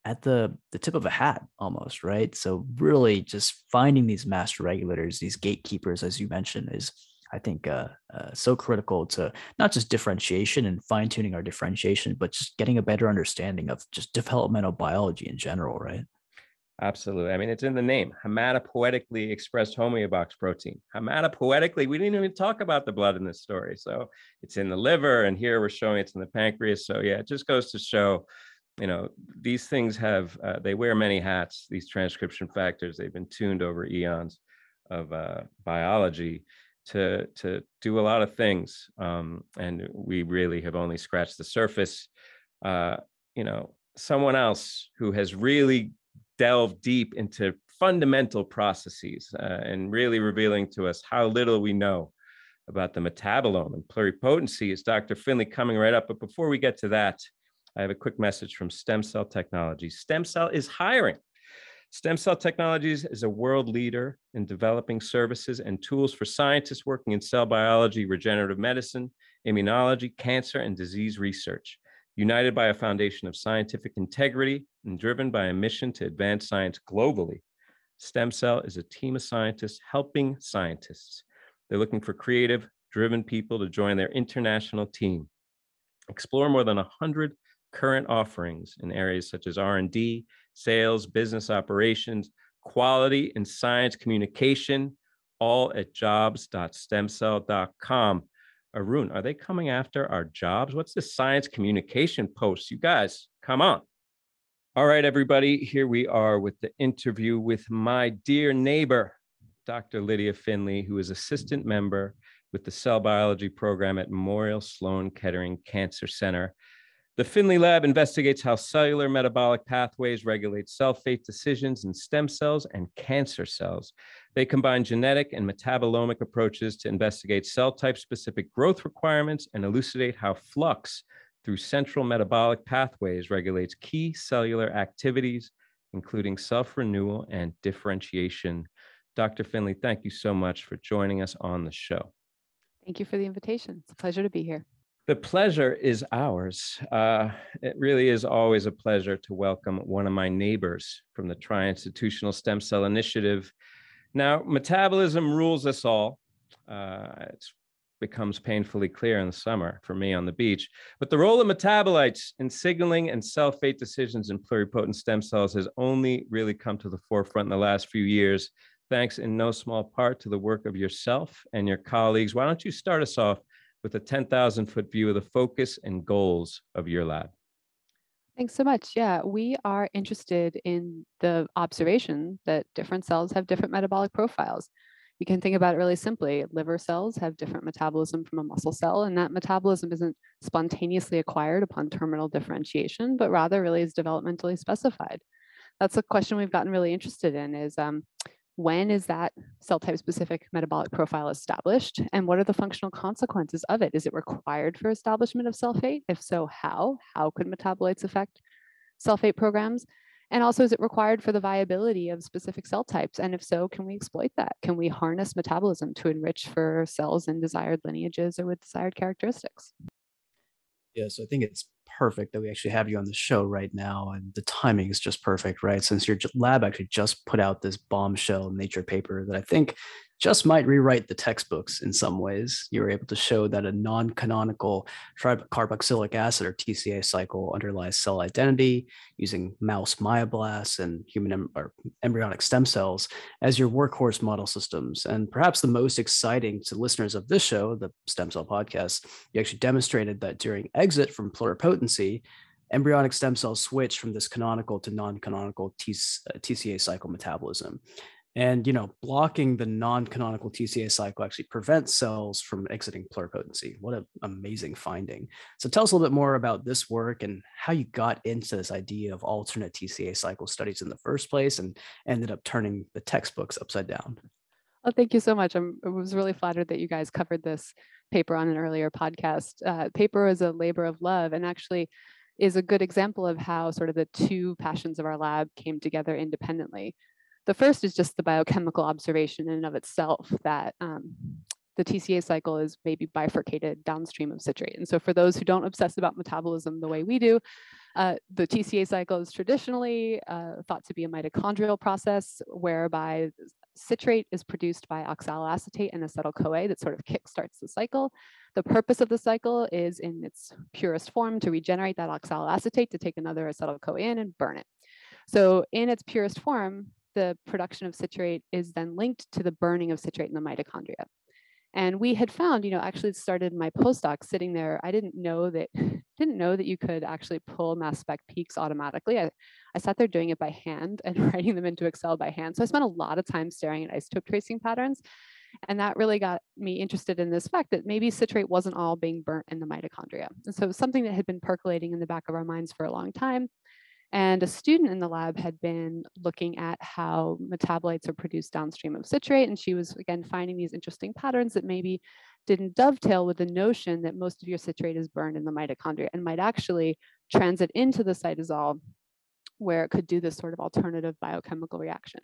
at the tip of a hat almost, right? So really just finding these master regulators, these gatekeepers, as you mentioned, is I think so critical to not just differentiation and fine tuning our differentiation, but just getting a better understanding of just developmental biology in general, right? Absolutely. I mean, it's in the name, hematopoietically expressed homeobox protein. Hematopoietically, we didn't even talk about the blood in this story. So it's in the liver, and here we're showing it's in the pancreas. So yeah, it just goes to show, these things have, they wear many hats, these transcription factors. They've been tuned over eons of biology to do a lot of things. And we really have only scratched the surface. Someone else who has really delve deep into fundamental processes and really revealing to us how little we know about the metabolome and pluripotency is Dr. Finley coming right up. But before we get to that, I have a quick message from Stem Cell Technologies. Stem Cell is hiring. Stem Cell Technologies is a world leader in developing services and tools for scientists working in cell biology, regenerative medicine, immunology, cancer, and disease research. United by a foundation of scientific integrity and driven by a mission to advance science globally, Stem Cell is a team of scientists helping scientists. They're looking for creative, driven people to join their international team. Explore more than 100 current offerings in areas such as R&D, sales, business operations, quality, and science communication, all at jobs.stemcell.com. Arun, are they coming after our jobs? What's the science communication post? You guys, come on. All right, everybody, here we are with the interview with my dear neighbor, Dr. Lydia Finley, who is assistant member with the cell biology program at Memorial Sloan Kettering Cancer Center. The Finley Lab investigates how cellular metabolic pathways regulate cell fate decisions in stem cells and cancer cells. They combine genetic and metabolomic approaches to investigate cell type-specific growth requirements and elucidate how flux through central metabolic pathways regulates key cellular activities, including self-renewal and differentiation. Dr. Finley, thank you so much for joining us on the show. Thank you for the invitation. It's a pleasure to be here. The pleasure is ours. It really is always a pleasure to welcome one of my neighbors from the Tri-Institutional Stem Cell Initiative. Now, metabolism rules us all. It becomes painfully clear in the summer for me on the beach. But the role of metabolites in signaling and cell fate decisions in pluripotent stem cells has only really come to the forefront in the last few years, thanks in no small part to the work of yourself and your colleagues. Why don't you start us off with a 10,000-foot view of the focus and goals of your lab? Thanks so much. Yeah, we are interested in the observation that different cells have different metabolic profiles. You can think about it really simply. Liver cells have different metabolism from a muscle cell, and that metabolism isn't spontaneously acquired upon terminal differentiation, but rather really is developmentally specified. That's a question we've gotten really interested in is, when is that cell type specific metabolic profile established? And what are the functional consequences of it? Is it required for establishment of cell fate? If so, how? How could metabolites affect cell fate programs? And also, is it required for the viability of specific cell types? And if so, can we exploit that? Can we harness metabolism to enrich for cells in desired lineages or with desired characteristics? Yeah, so I think it's perfect that we actually have you on the show right now. And the timing is just perfect, right? Since your lab actually just put out this bombshell Nature paper that I think just might rewrite the textbooks in some ways. You were able to show that a non-canonical carboxylic acid or TCA cycle underlies cell identity using mouse myoblasts and human embryonic stem cells as your workhorse model systems. And perhaps the most exciting to listeners of this show, the Stem Cell Podcast, you actually demonstrated that during exit from pluripotency, embryonic stem cells switch from this canonical to non-canonical TCA cycle metabolism. And, you know, blocking the non-canonical TCA cycle actually prevents cells from exiting pluripotency. What an amazing finding. So tell us a little bit more about this work and how you got into this idea of alternate TCA cycle studies in the first place and ended up turning the textbooks upside down. Oh, thank you so much. I was really flattered that you guys covered this paper on an earlier podcast. Paper is a labor of love and actually is a good example of how sort of the two passions of our lab came together independently. The first is just the biochemical observation in and of itself that the TCA cycle is maybe bifurcated downstream of citrate. And so for those who don't obsess about metabolism the way we do, the TCA cycle is traditionally thought to be a mitochondrial process whereby citrate is produced by oxaloacetate and acetyl-CoA that sort of kickstarts the cycle. The purpose of the cycle is in its purest form to regenerate that oxaloacetate to take another acetyl-CoA in and burn it. So in its purest form, the production of citrate is then linked to the burning of citrate in the mitochondria. And we had found, you know, actually started my postdoc sitting there. I didn't know that you could actually pull mass spec peaks automatically. I sat there doing it by hand and writing them into Excel by hand. So I spent a lot of time staring at isotope tracing patterns. And that really got me interested in this fact that maybe citrate wasn't all being burnt in the mitochondria. And so it was something that had been percolating in the back of our minds for a long time. And a student in the lab had been looking at how metabolites are produced downstream of citrate. And she was, again, finding these interesting patterns that maybe didn't dovetail with the notion that most of your citrate is burned in the mitochondria and might actually transit into the cytosol where it could do this sort of alternative biochemical reaction.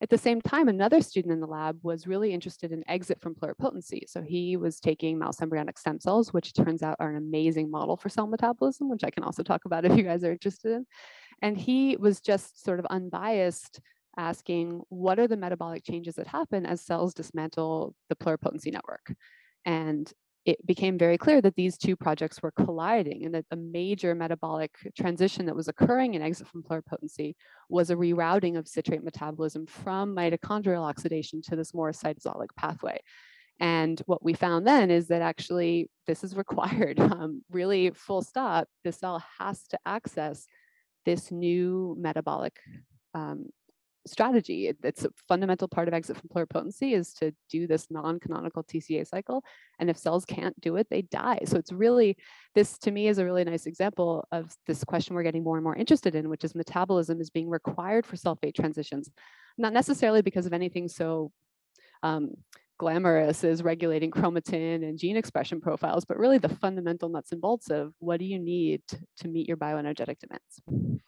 At the same time, another student in the lab was really interested in exit from pluripotency. So he was taking mouse embryonic stem cells, which turns out are an amazing model for cell metabolism, which I can also talk about if you guys are interested in. And he was just sort of unbiased, asking, what are the metabolic changes that happen as cells dismantle the pluripotency network? And it became very clear that these two projects were colliding and that a major metabolic transition that was occurring in exit from pluripotency was a rerouting of citrate metabolism from mitochondrial oxidation to this more cytosolic pathway. And what we found then is that actually this is required. Really full stop, the cell has to access this new metabolic strategy. It's a fundamental part of exit from pluripotency is to do this non-canonical TCA cycle. And if cells can't do it, they die. So it's really, this to me is a really nice example of this question we're getting more and more interested in, which is metabolism is being required for cell fate transitions, not necessarily because of anything so glamorous as regulating chromatin and gene expression profiles, but really the fundamental nuts and bolts of what do you need to meet your bioenergetic demands?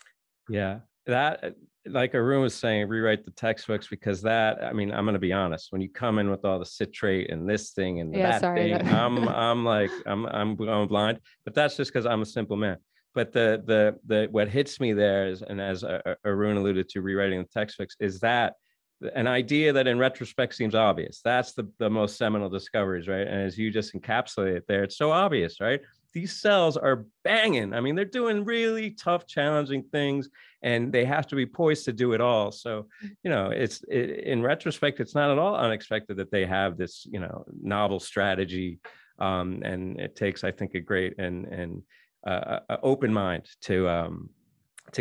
Yeah, that, like Arun was saying, rewrite the textbooks because that, I mean, I'm going to be honest, when you come in with all the citrate and this thing and that thing, I'm going blind, but that's just because I'm a simple man. But the what hits me there is, and as Arun alluded to, rewriting the textbooks is that an idea that in retrospect seems obvious. That's the most seminal discoveries, right? And as you just encapsulate it there, it's so obvious, right? These cells are banging. I mean, they're doing really tough, challenging things, and they have to be poised to do it all. So, you know, in retrospect, it's not at all unexpected that they have this, you know, novel strategy. And it takes, I think, a great and open mind to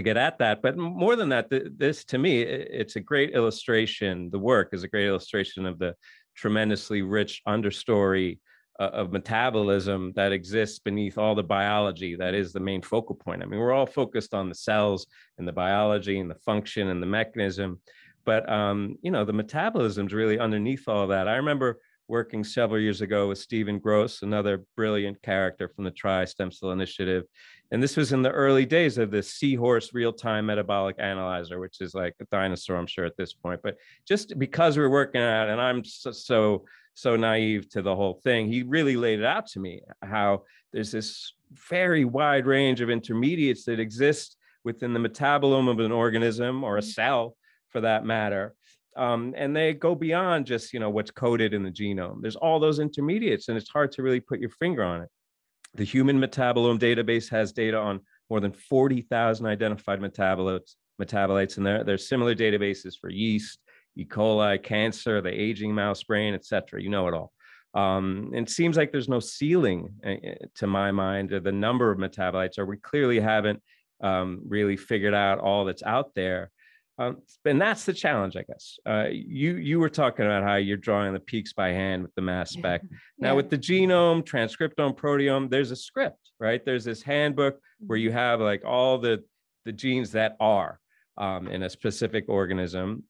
get at that. But more than that, this to me, it's a great illustration. The work is a great illustration of the tremendously rich understory of metabolism that exists beneath all the biology that is the main focal point. I mean, we're all focused on the cells and the biology and the function and the mechanism, but you know, the metabolism is really underneath all that. I remember working several years ago with Stephen Gross, another brilliant character from the Tri-I Stem Cell Initiative. And this was in the early days of the Seahorse real-time metabolic analyzer, which is like a dinosaur, I'm sure at this point, but just because we're working on it, and I'm so so naive to the whole thing. He really laid it out to me how there's this very wide range of intermediates that exist within the metabolome of an organism or a cell for that matter. And they go beyond just, you know, what's coded in the genome. There's all those intermediates, and it's hard to really put your finger on it. The Human Metabolome Database has data on more than 40,000 identified metabolites, and there's similar databases for yeast, E. coli, cancer, the aging mouse brain, et cetera. You know it all. It seems like there's no ceiling, to my mind, to the number of metabolites, or we clearly haven't really figured out all that's out there. And that's the challenge, I guess. You were talking about how you're drawing the peaks by hand with the mass spec. Now with the genome, transcriptome, proteome, there's a script, right? There's this handbook where you have like all the genes that are in a specific organism.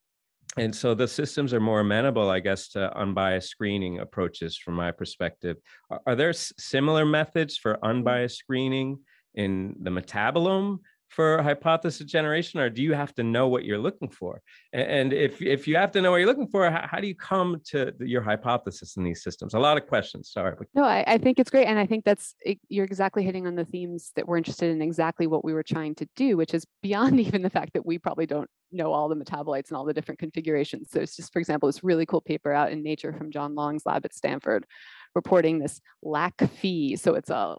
And so the systems are more amenable, I guess, to unbiased screening approaches from my perspective. Are there similar methods for unbiased screening in the metabolome for hypothesis generation, or do you have to know what you're looking for? And if you have to know what you're looking for, how do you come to your hypothesis in these systems? A lot of questions, sorry. No, I think it's great. And I think that's, you're exactly hitting on the themes that we're interested in, exactly what we were trying to do, which is beyond even the fact that we probably don't know all the metabolites and all the different configurations. So it's just, for example, this really cool paper out in Nature from John Long's lab at Stanford, reporting this LAC-Phe. So it's a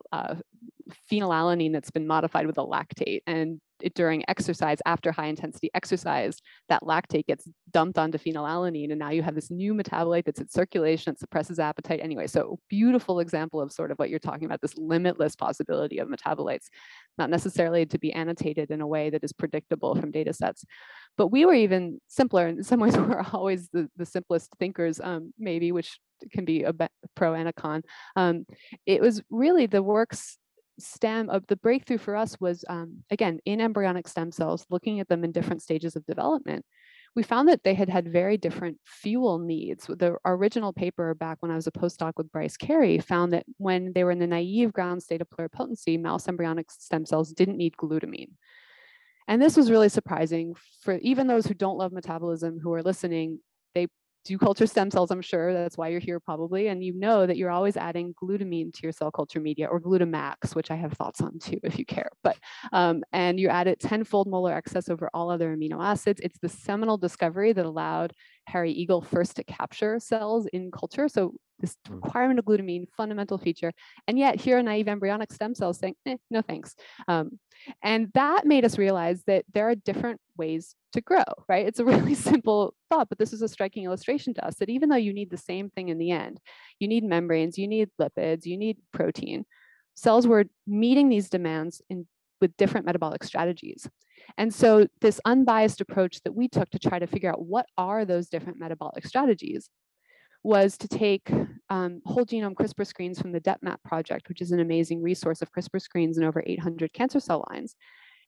phenylalanine that's been modified with a lactate. And during exercise, after high intensity exercise, that lactate gets dumped onto phenylalanine. And now you have this new metabolite that's in circulation, it suppresses appetite anyway. So beautiful example of sort of what you're talking about, this limitless possibility of metabolites, not necessarily to be annotated in a way that is predictable from data sets. But we were even simpler. In some ways, we're always the simplest thinkers, maybe, which can be a pro and a con. It was really the works stem of the breakthrough for us was, again, in embryonic stem cells, looking at them in different stages of development. We found that they had very different fuel needs. The original paper back when I was a postdoc with Bryce Carey found that when they were in the naive ground state of pluripotency, mouse embryonic stem cells didn't need glutamine. And this was really surprising for even those who don't love metabolism who are listening. They do culture stem cells, I'm sure. That's why you're here probably. And you know that you're always adding glutamine to your cell culture media, or glutamax, which I have thoughts on too, if you care. But and you add it tenfold molar excess over all other amino acids. It's the seminal discovery that allowed Harry Eagle first to capture cells in culture. So this requirement of glutamine, fundamental feature. And yet here are naive embryonic stem cells saying, no thanks. And that made us realize that there are different ways to grow, right? It's a really simple thought, but this is a striking illustration to us that even though you need the same thing in the end, you need membranes, you need lipids, you need protein, cells were meeting these demands with different metabolic strategies. And so this unbiased approach that we took to try to figure out what are those different metabolic strategies was to take whole genome CRISPR screens from the DepMap project, which is an amazing resource of CRISPR screens in over 800 cancer cell lines.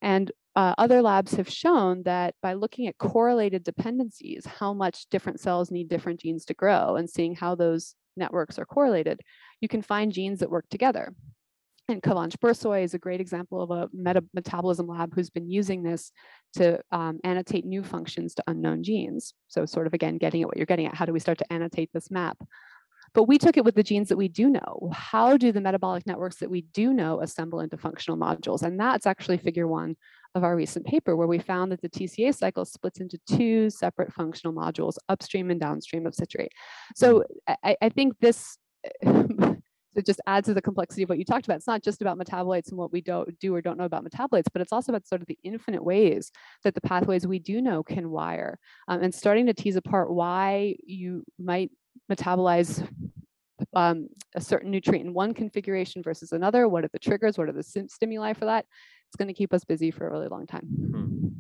And other labs have shown that by looking at correlated dependencies, how much different cells need different genes to grow and seeing how those networks are correlated, you can find genes that work together. And Kavanch Bursoy is a great example of a metabolism lab who's been using this to annotate new functions to unknown genes. So sort of, again, getting at what you're getting at. How do we start to annotate this map? But we took it with the genes that we do know. How do the metabolic networks that we do know assemble into functional modules? And that's actually figure one of our recent paper, where we found that the TCA cycle splits into two separate functional modules, upstream and downstream of citrate. So I think this... It just adds to the complexity of what you talked about. It's not just about metabolites and what we do or don't know about metabolites, but it's also about sort of the infinite ways that the pathways we do know can wire, and starting to tease apart why you might metabolize a certain nutrient in one configuration versus another. What are the triggers? What are the stimuli for that? It's going to keep us busy for a really long time.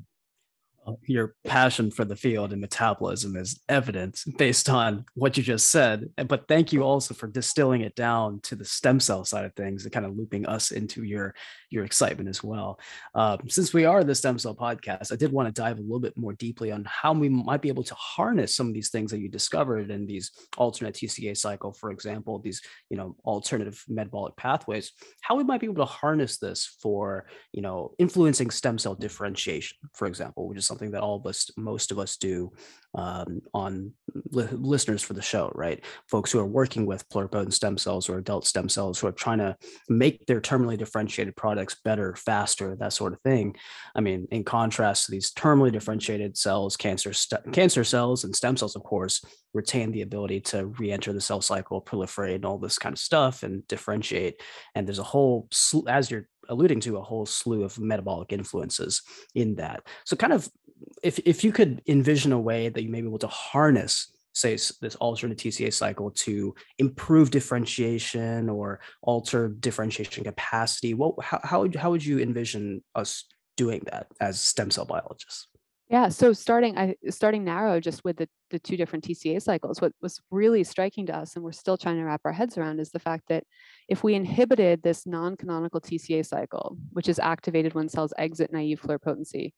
Your passion for the field and metabolism is evident based on what you just said, but thank you also for distilling it down to the stem cell side of things and kind of looping us into your excitement as well. Since we are the Stem Cell Podcast, I did want to dive a little bit more deeply on how we might be able to harness some of these things that you discovered in these alternate TCA cycle, for example, these, you know, alternative metabolic pathways, how we might be able to harness this for, you know, influencing stem cell differentiation, for example, which is something that all of us, most of us do on listeners for the show, right? Folks who are working with pluripotent stem cells or adult stem cells who are trying to make their terminally differentiated products better, faster, that sort of thing. I mean, in contrast to these terminally differentiated cells, cancer cells and stem cells, of course, retain the ability to re-enter the cell cycle, proliferate and all this kind of stuff and differentiate. And there's a whole, as you're alluding to, a whole slew of metabolic influences in that. So kind of, if you could envision a way that you may be able to harness, say, this alternate TCA cycle to improve differentiation or alter differentiation capacity, how would you envision us doing that as stem cell biologists? Yeah, so starting narrow just with the two different TCA cycles, what was really striking to us, and we're still trying to wrap our heads around, is the fact that if we inhibited this non-canonical TCA cycle, which is activated when cells exit naive pluripotency,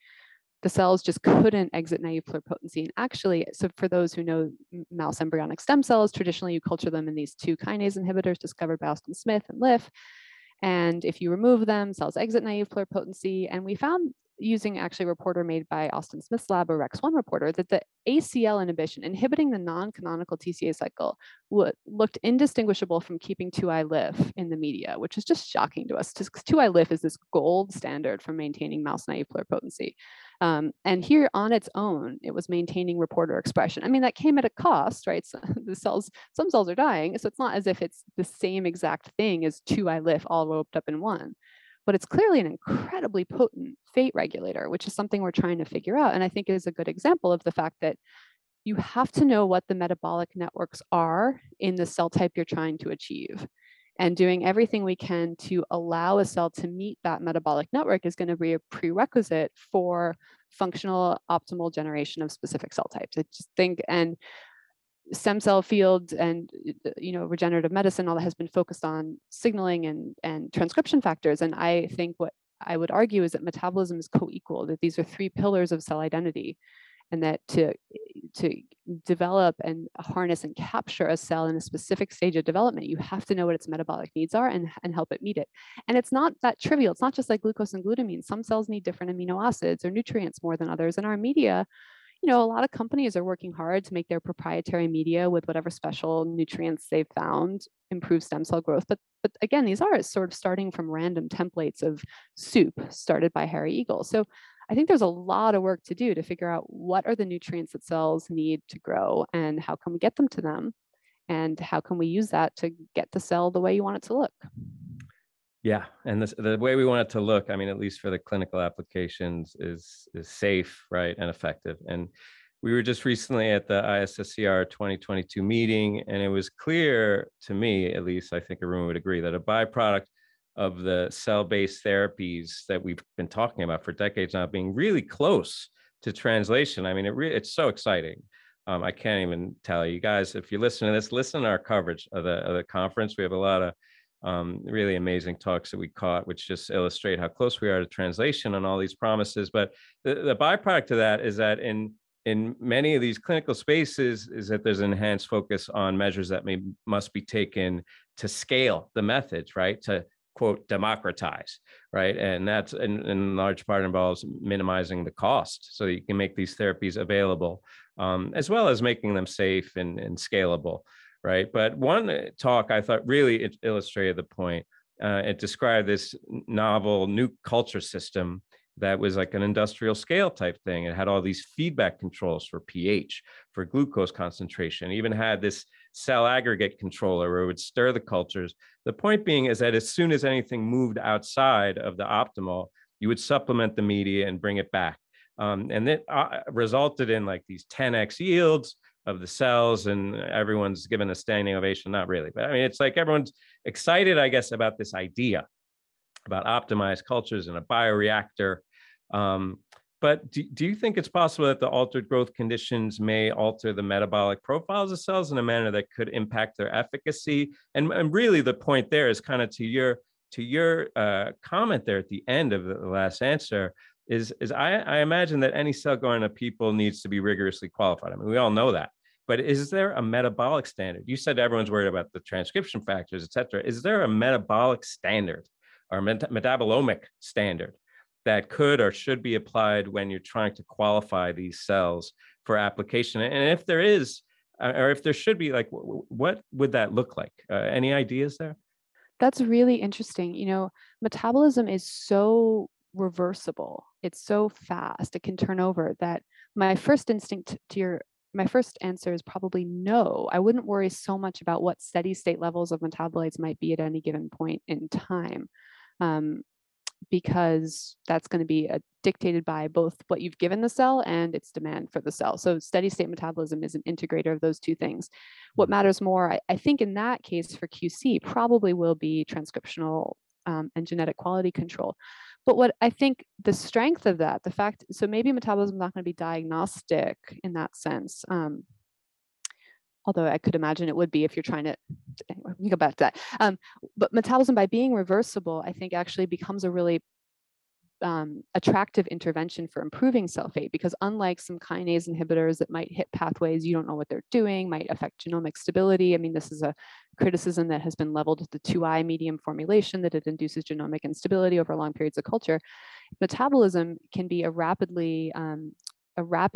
the cells just couldn't exit naive pluripotency. And actually, so for those who know mouse embryonic stem cells, traditionally you culture them in these two kinase inhibitors discovered by Austin Smith and Lif. And if you remove them, cells exit naive pluripotency. And we found, using actually a reporter made by Austin Smith's lab, a REX1 reporter, that the ACL inhibition, inhibiting the non-canonical TCA cycle, looked indistinguishable from keeping 2i Lif in the media, which is just shocking to us. 2i Lif is this gold standard for maintaining mouse-naive pluripotency. And here on its own, it was maintaining reporter expression. I mean, that came at a cost, right? So some cells are dying, so it's not as if it's the same exact thing as 2i Lif all roped up in one. But it's clearly an incredibly potent fate regulator, which is something we're trying to figure out. And I think it is a good example of the fact that you have to know what the metabolic networks are in the cell type you're trying to achieve. And doing everything we can to allow a cell to meet that metabolic network is going to be a prerequisite for functional optimal generation of specific cell types. I just think, and stem cell field and, you know, regenerative medicine, all that has been focused on signaling and transcription factors. And I think what I would argue is that metabolism is co-equal, that these are three pillars of cell identity, and that to develop and harness and capture a cell in a specific stage of development, you have to know what its metabolic needs are and help it meet it. And it's not that trivial. It's not just like glucose and glutamine. Some cells need different amino acids or nutrients more than others. In our media, you know, a lot of companies are working hard to make their proprietary media with whatever special nutrients they've found improve stem cell growth. But again, these are sort of starting from random templates of soup started by Harry Eagle. So I think there's a lot of work to do to figure out what are the nutrients that cells need to grow and how can we get them to them and how can we use that to get the cell the way you want it to look. Yeah, and the way we want it to look, I mean, at least for the clinical applications, is safe, right, and effective. And we were just recently at the ISSCR 2022 meeting, and it was clear to me, at least, I think everyone would agree, that a byproduct of the cell-based therapies that we've been talking about for decades now being really close to translation. I mean, it's so exciting. I can't even tell you guys, if you're listening to this, listen to our coverage of the conference. We have a lot of really amazing talks that we caught, which just illustrate how close we are to translation on all these promises. But the byproduct of that is that in many of these clinical spaces is that there's an enhanced focus on measures that must be taken to scale the methods, right? To quote, democratize, right? And that's in large part involves minimizing the cost so that you can make these therapies available, as well as making them safe and scalable. Right. But one talk I thought really illustrated the point. It described this novel new culture system that was like an industrial scale type thing. It had all these feedback controls for pH, for glucose concentration, even had this cell aggregate controller where it would stir the cultures. The point being is that as soon as anything moved outside of the optimal, you would supplement the media and bring it back. And it resulted in like these 10x yields of the cells, and everyone's given a standing ovation. Not really, but I mean, it's like everyone's excited, I guess, about this idea about optimized cultures in a bioreactor. But do you think it's possible that the altered growth conditions may alter the metabolic profiles of cells in a manner that could impact their efficacy? And really the point there is kind of to your comment there at the end of the last answer, I imagine that any cell going to people needs to be rigorously qualified. I mean, we all know that, but is there a metabolic standard? You said everyone's worried about the transcription factors, et cetera. Is there a metabolic standard or metabolomic standard that could or should be applied when you're trying to qualify these cells for application? And if there is, or if there should be, like, what would that look like? Any ideas there? That's really interesting. You know, metabolism is so reversible. It's so fast. It can turn over that my first instinct to your my first answer is probably no. I wouldn't worry so much about what steady state levels of metabolites might be at any given point in time, because that's going to be dictated by both what you've given the cell and its demand for the cell. So steady state metabolism is an integrator of those two things. What matters more, I think in that case for QC, probably will be transcriptional and genetic quality control. But what I think the strength of that, the fact, so maybe metabolism is not going to be diagnostic in that sense, although I could imagine it would be if you're trying to, anyway, we can go back to that. But metabolism, by being reversible, I think actually becomes a really attractive intervention for improving cell fate, because unlike some kinase inhibitors that might hit pathways, you don't know what they're doing, might affect genomic stability. I mean, this is a criticism that has been leveled at the 2i medium formulation, that it induces genomic instability over long periods of culture. Metabolism can be a rapid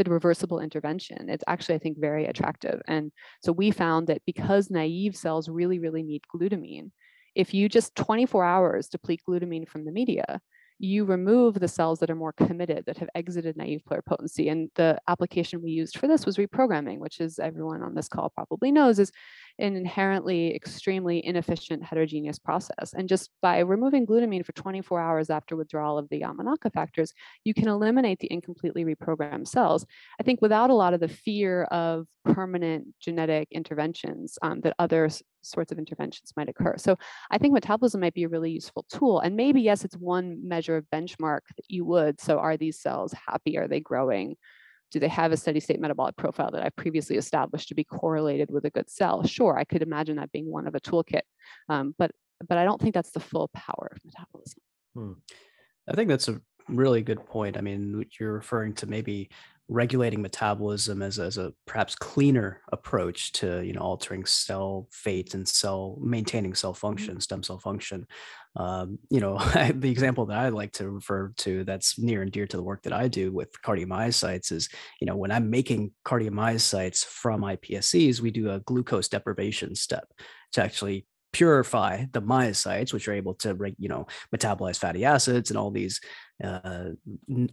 reversible intervention. It's actually, I think, very attractive. And so we found that because naive cells really, really need glutamine, if you just 24 hours deplete glutamine from the media, you remove the cells that are more committed, that have exited naive pluripotency. And the application we used for this was reprogramming, which, is everyone on this call probably knows, is an inherently extremely inefficient heterogeneous process. And just by removing glutamine for 24 hours after withdrawal of the Yamanaka factors, you can eliminate the incompletely reprogrammed cells, I think, without a lot of the fear of permanent genetic interventions that other sorts of interventions might occur. So I think metabolism might be a really useful tool. And maybe, yes, it's one measure of benchmark that you would. So are these cells happy? Are they growing? Do they have a steady state metabolic profile that I previously established to be correlated with a good cell? Sure, I could imagine that being one of a toolkit, but I don't think that's the full power of metabolism. I think that's a really good point. I mean, you're referring to maybe regulating metabolism as a perhaps cleaner approach to, you know, altering cell fate and cell maintaining cell function, stem cell function. You know, the example that I like to refer to that's near and dear to the work that I do with cardiomyocytes is, you know, when I'm making cardiomyocytes from iPSCs, we do a glucose deprivation step to actually purify the myocytes, which are able to, you know, metabolize fatty acids and all these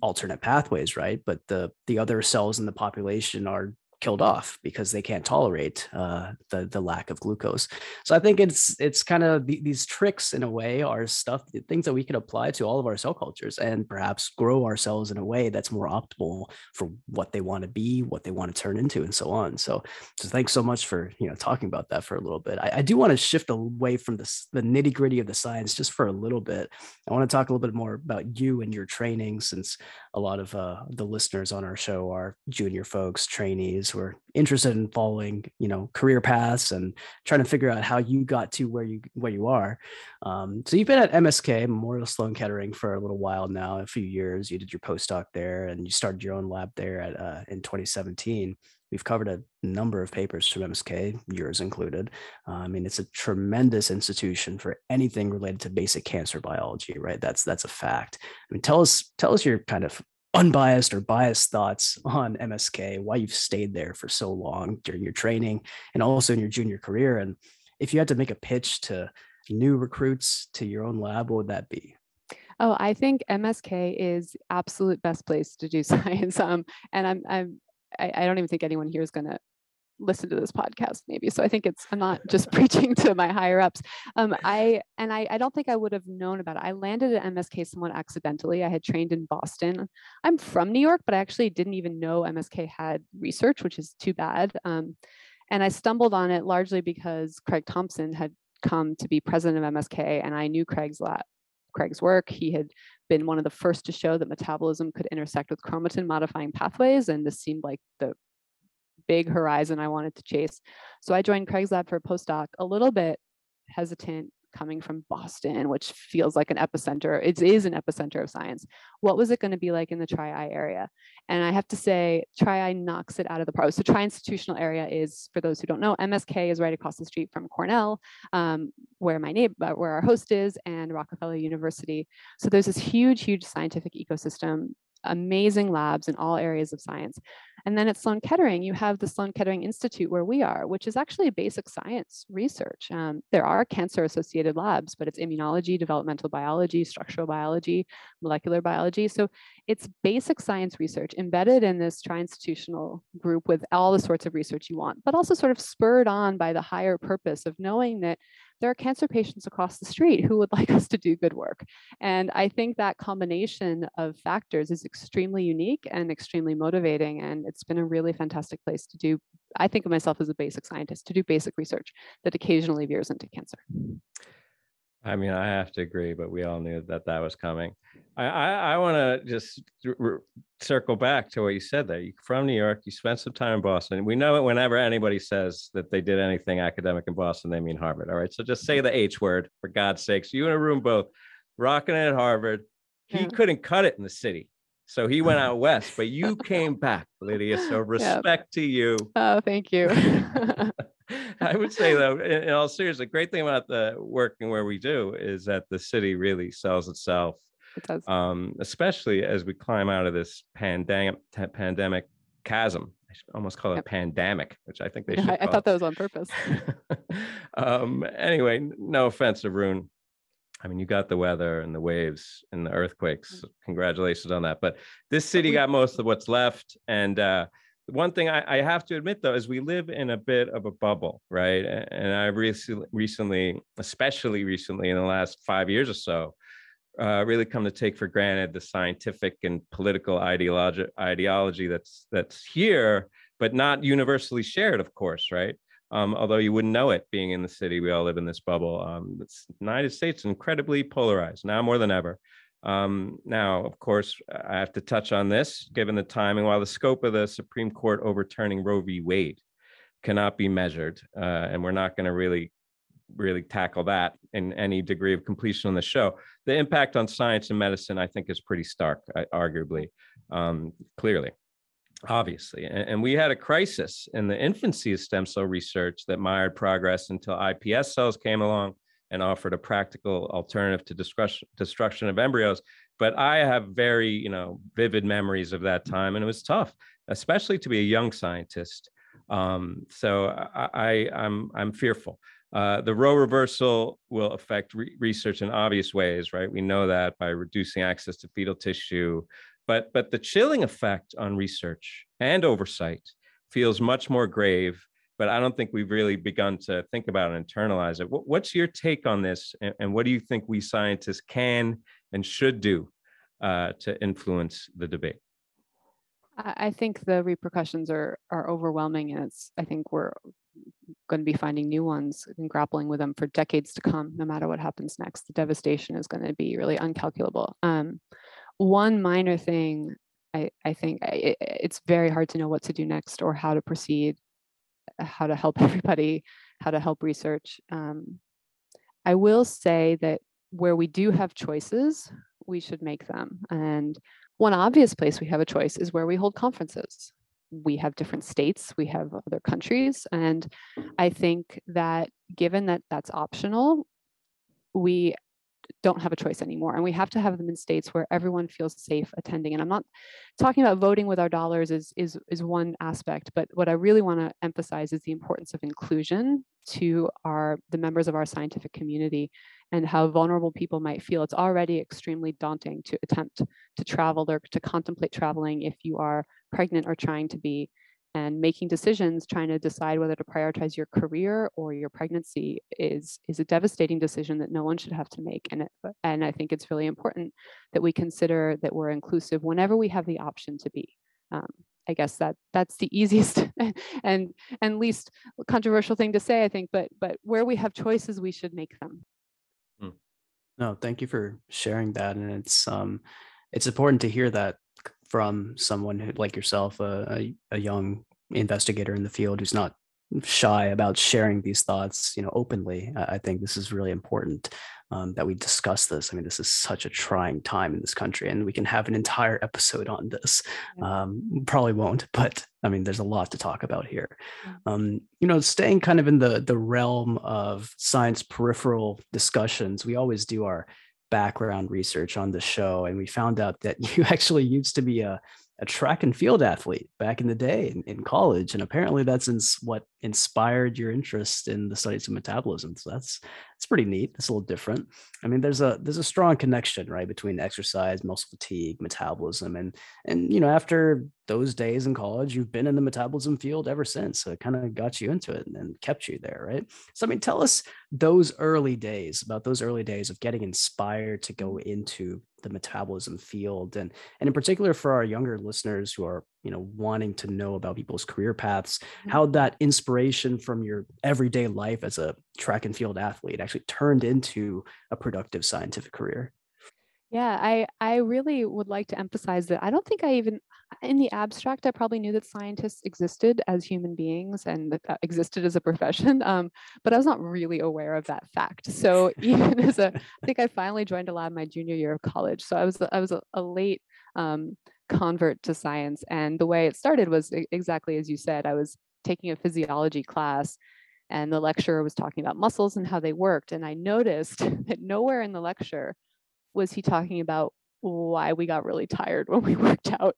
alternate pathways, right? But the other cells in the population are killed off because they can't tolerate the lack of glucose. So I think it's kind of these tricks, in a way, are things that we can apply to all of our cell cultures and perhaps grow our cells in a way that's more optimal for what they want to be, what they want to turn into, and so on. So thanks so much for, you know, talking about that for a little bit. I do want to shift away from the nitty gritty of the science just for a little bit. I want to talk a little bit more about you and your training, since a lot of the listeners on our show are junior folks, trainees, who are interested in following, you know, career paths and trying to figure out how you got to where you are. So you've been at MSK, Memorial Sloan Kettering, for a little while now, a few years. You did your postdoc there, and you started your own lab there in 2017. We've covered a number of papers from MSK, yours included. I mean, it's a tremendous institution for anything related to basic cancer biology, right? That's a fact. I mean, tell us your kind of unbiased or biased thoughts on MSK, why you've stayed there for so long during your training and also in your junior career. And if you had to make a pitch to new recruits to your own lab, what would that be? Oh, I think MSK is the absolute best place to do science. And I don't even think anyone here is going to listen to this podcast, maybe. So I think I'm not just preaching to my higher ups. I don't think I would have known about it. I landed at MSK somewhat accidentally. I had trained in Boston. I'm from New York, but I actually didn't even know MSK had research, which is too bad. And I stumbled on it largely because Craig Thompson had come to be president of MSK, and I knew Craig's work. He had been one of the first to show that metabolism could intersect with chromatin modifying pathways, and this seemed like the big horizon I wanted to chase. So I joined Craig's lab for a postdoc, a little bit hesitant, coming from Boston, which feels like an epicenter. It is an epicenter of science. What was it going to be like in the Tri-I area? And I have to say, Tri-I knocks it out of the park. So Tri-Institutional Area is, for those who don't know, MSK is right across the street from Cornell, where our host is, and Rockefeller University. So there's this huge, huge scientific ecosystem, amazing labs in all areas of science. And then at Sloan Kettering, you have the Sloan Kettering Institute where we are, which is actually a basic science research. There are cancer-associated labs, but it's immunology, developmental biology, structural biology, molecular biology. So it's basic science research embedded in this tri-institutional group with all the sorts of research you want, but also sort of spurred on by the higher purpose of knowing that there are cancer patients across the street who would like us to do good work. And I think that combination of factors is extremely unique and extremely motivating. And it's been a really fantastic place to do, I think of myself as a basic scientist, to do basic research that occasionally veers into cancer. I mean, I have to agree, but we all knew that that was coming. I want to just circle back to what you said there. You're from New York, you spent some time in Boston. We know it whenever anybody says that they did anything academic in Boston, they mean Harvard. All right, so just say the H word, for God's sakes. You in a room both, rocking it at Harvard. He couldn't cut it in the city. So he went out west, but you came back, Lydia. So respect to you. Oh, thank you. I would say, though, in all seriousness, the great thing about the working where we do is that the city really sells itself. It does. Especially as we climb out of this pandemic chasm. I should almost call it a pandemic, which I think they should. I thought that was on purpose. Anyway, no offense, Arun. I mean, you got the weather and the waves and the earthquakes. Congratulations on that. But this city got most of what's left. And one thing I have to admit, though, is we live in a bit of a bubble, right? And I recently, especially recently in the last 5 years or so, really come to take for granted the scientific and political ideology that's here, but not universally shared, of course, right? Although you wouldn't know it, being in the city, we all live in this bubble. The United States is incredibly polarized now more than ever. Now, of course, I have to touch on this, given the timing, while the scope of the Supreme Court overturning Roe v. Wade cannot be measured, and we're not going to really tackle that in any degree of completion on the show. The impact on science and medicine, I think, is pretty stark, arguably, clearly. Obviously, and we had a crisis in the infancy of stem cell research that mired progress until iPS cells came along and offered a practical alternative to destruction of embryos. But I have very, vivid memories of that time, and it was tough, especially to be a young scientist. So I'm fearful. The Roe reversal will affect research in obvious ways, right? We know that by reducing access to fetal tissue. But the chilling effect on research and oversight feels much more grave, but I don't think we've really begun to think about and internalize it. What's your take on this? And what do you think we scientists can and should do to influence the debate? I think the repercussions are overwhelming, and I think we're going to be finding new ones and grappling with them for decades to come. No matter what happens next, the devastation is going to be really uncalculable. One minor thing, I think it's very hard to know what to do next or how to proceed, how to help everybody, how to help research. I will say that where we do have choices, we should make them. And one obvious place we have a choice is where we hold conferences. We have different states, we have other countries. And I think that given that that's optional, we don't have a choice anymore. And we have to have them in states where everyone feels safe attending. And I'm not talking about voting with our dollars is one aspect, but what I really want to emphasize is the importance of inclusion to the members of our scientific community and how vulnerable people might feel. It's already extremely daunting to attempt to travel or to contemplate traveling if you are pregnant or trying to be, and making decisions, trying to decide whether to prioritize your career or your pregnancy is a devastating decision that no one should have to make. And I think it's really important that we consider that we're inclusive whenever we have the option to be. I guess that's the easiest and least controversial thing to say, I think, but where we have choices, we should make them. No, thank you for sharing that. And it's important to hear that from someone like yourself, a young investigator in the field who's not shy about sharing these thoughts, openly. I think this is really important that we discuss this. I mean, this is such a trying time in this country, and we can have an entire episode on this. Probably won't, but I mean, there's a lot to talk about here. Staying kind of in the realm of science peripheral discussions, we always do our background research on the show, and we found out that you actually used to be a track and field athlete back in the day in college. And apparently that's what inspired your interest in the studies of metabolism. So that's pretty neat. It's a little different. I mean, there's a strong connection, right, between exercise, muscle fatigue, metabolism. And, after those days in college, you've been in the metabolism field ever since. So it kind of got you into it and kept you there, right? So, I mean, tell us about those early days of getting inspired to go into the metabolism field, and in particular for our younger listeners who are wanting to know about people's career paths, how that inspiration from your everyday life as a track and field athlete actually turned into a productive scientific career. Yeah, I really would like to emphasize that I don't think in the abstract, I probably knew that scientists existed as human beings and that existed as a profession, but I was not really aware of that fact. So even I think I finally joined a lab my junior year of college. So I was a late convert to science. And the way it started was exactly as you said. I was taking a physiology class, and the lecturer was talking about muscles and how they worked. And I noticed that nowhere in the lecture was he talking about why we got really tired when we worked out,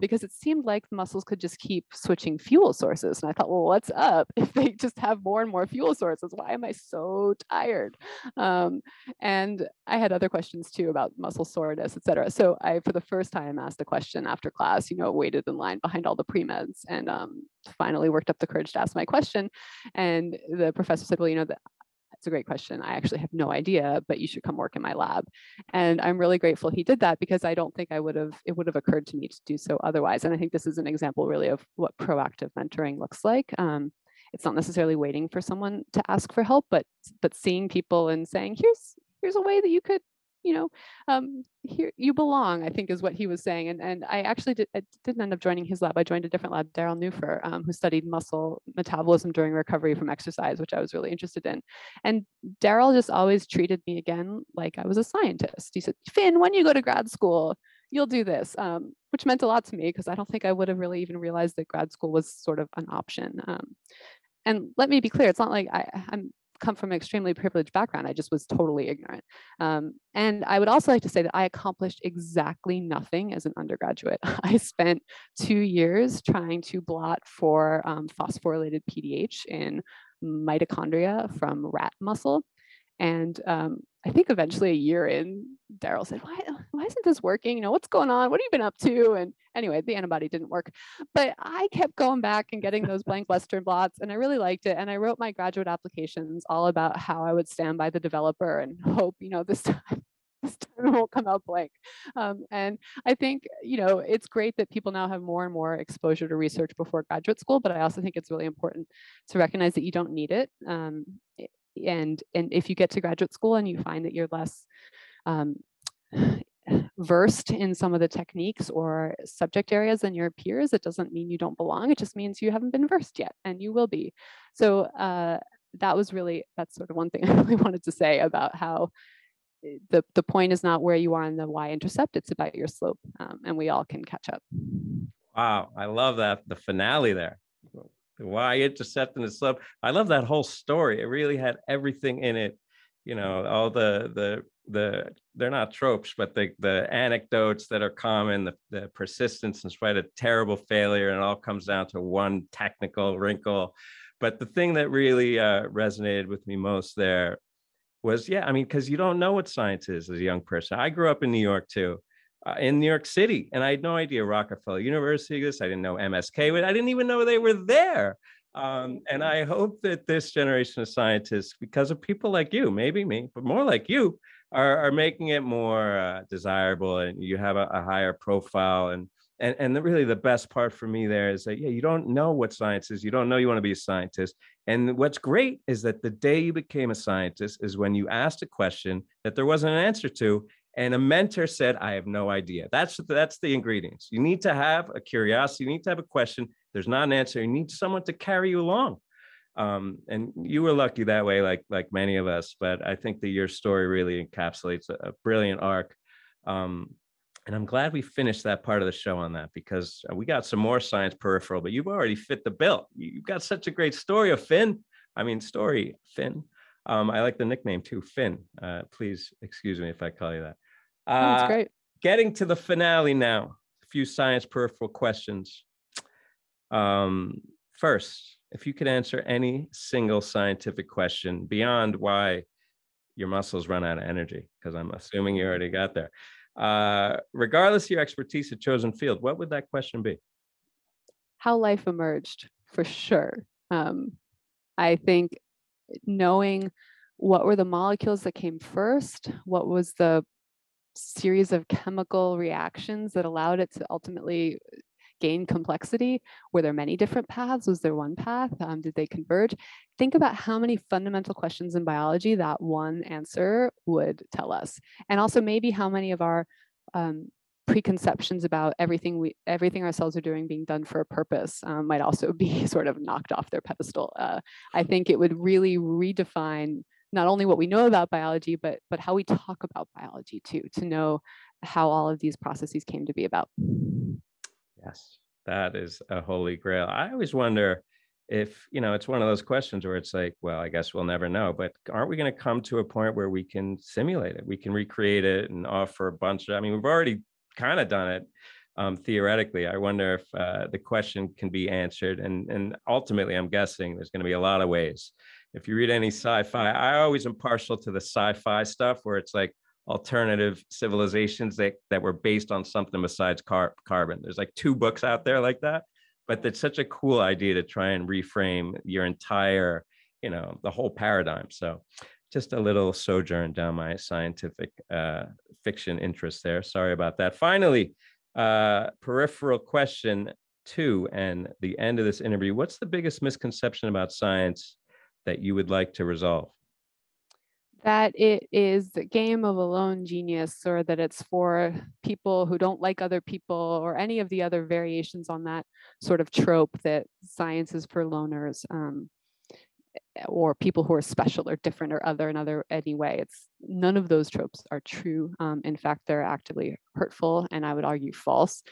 because it seemed like the muscles could just keep switching fuel sources. And I thought, well, what's up if they just have more and more fuel sources? Why am I so tired? And I had other questions too about muscle soreness, et cetera. So I, for the first time, asked the question after class, waited in line behind all the pre-meds and finally worked up the courage to ask my question. And the professor said, well, it's a great question. I actually have no idea, but you should come work in my lab. And I'm really grateful he did that, because I don't think it would have occurred to me to do so otherwise. And I think this is an example really of what proactive mentoring looks like. It's not necessarily waiting for someone to ask for help, but seeing people and saying, here's a way that you could, here you belong, I think is what he was saying. And I actually didn't end up joining his lab. I joined a different lab, Daryl Newfer, who studied muscle metabolism during recovery from exercise, which I was really interested in. And Daryl just always treated me again like I was a scientist. He said, Finn, when you go to grad school, you'll do this, which meant a lot to me, because I don't think I would have really even realized that grad school was sort of an option. And let me be clear, it's not like I'm come from an extremely privileged background. I just was totally ignorant. And I would also like to say that I accomplished exactly nothing as an undergraduate. I spent 2 years trying to blot for phosphorylated PDH in mitochondria from rat muscle. And I think eventually a year in, Daryl said, why isn't this working? What's going on? What have you been up to? And anyway, the antibody didn't work, but I kept going back and getting those blank Western blots. And I really liked it. And I wrote my graduate applications all about how I would stand by the developer and hope, this time won't come out blank. And I think, it's great that people now have more and more exposure to research before graduate school, but I also think it's really important to recognize that you don't need it. And if you get to graduate school and you find that you're less versed in some of the techniques or subject areas than your peers, it doesn't mean you don't belong. It just means you haven't been versed yet, and you will be. So that's sort of one thing I really wanted to say about how the point is not where you are on the y-intercept, it's about your slope, and we all can catch up. Wow, I love that, the finale there. The y-intercept and the slope. I love that whole story. It really had everything in it. All the they're not tropes, but the anecdotes that are common, the persistence in spite of terrible failure, and it all comes down to one technical wrinkle. But the thing that really resonated with me most there was, because you don't know what science is as a young person. I grew up in New York too. In New York City. And I had no idea Rockefeller University exists. I didn't know MSK. I didn't even know they were there. And I hope that this generation of scientists, because of people like you, maybe me, but more like you, are making it more desirable, and you have a higher profile. And really the best part for me there is that, you don't know what science is. You don't know you want to be a scientist. And what's great is that the day you became a scientist is when you asked a question that there wasn't an answer to, and a mentor said, I have no idea. That's the ingredients. You need to have a curiosity. You need to have a question. There's not an answer. You need someone to carry you along. And you were lucky that way, like many of us, but I think that your story really encapsulates a brilliant arc. And I'm glad we finished that part of the show on that, because we got some more science peripheral, but you've already fit the bill. You've got such a great story of Finn. Finn. I like the nickname too, Finn. Please excuse me if I call you that. That's great. Getting to the finale now, a few science peripheral questions. First, if you could answer any single scientific question beyond why your muscles run out of energy, because I'm assuming you already got there. Regardless of your expertise at chosen field, what would that question be? How life emerged, for sure. I think knowing what were the molecules that came first, what was the series of chemical reactions that allowed it to ultimately gain complexity. Were there many different paths? Was there one path? Did they converge? Think about how many fundamental questions in biology that one answer would tell us. And also maybe how many of our preconceptions about everything our cells are doing being done for a purpose might also be sort of knocked off their pedestal. I think it would really redefine not only what we know about biology, but how we talk about biology too, to know how all of these processes came to be about. Yes, that is a holy grail. I always wonder if, you know, it's one of those questions where it's like, well, I guess we'll never know, but aren't we going to come to a point where we can simulate it? We can recreate it and offer a bunch of, I mean, we've already kind of done it theoretically. I wonder if the question can be answered. And ultimately, I'm guessing there's going to be a lot of ways. If you read any sci-fi, I always am partial to the sci-fi stuff where it's like, alternative civilizations that were based on something besides carbon. There's like two books out there like that, but that's such a cool idea to try and reframe your entire, you know, the whole paradigm. So just a little sojourn down my scientific fiction interest there. Sorry about that. Finally, peripheral question two and the end of this interview. What's the biggest misconception about science that you would like to resolve? That it is the game of alone genius, or that it's for people who don't like other people, or any of the other variations on that sort of trope that science is for loners or people who are special or different or other in any way. It's none of those tropes are true. In fact, they're actively hurtful and I would argue false.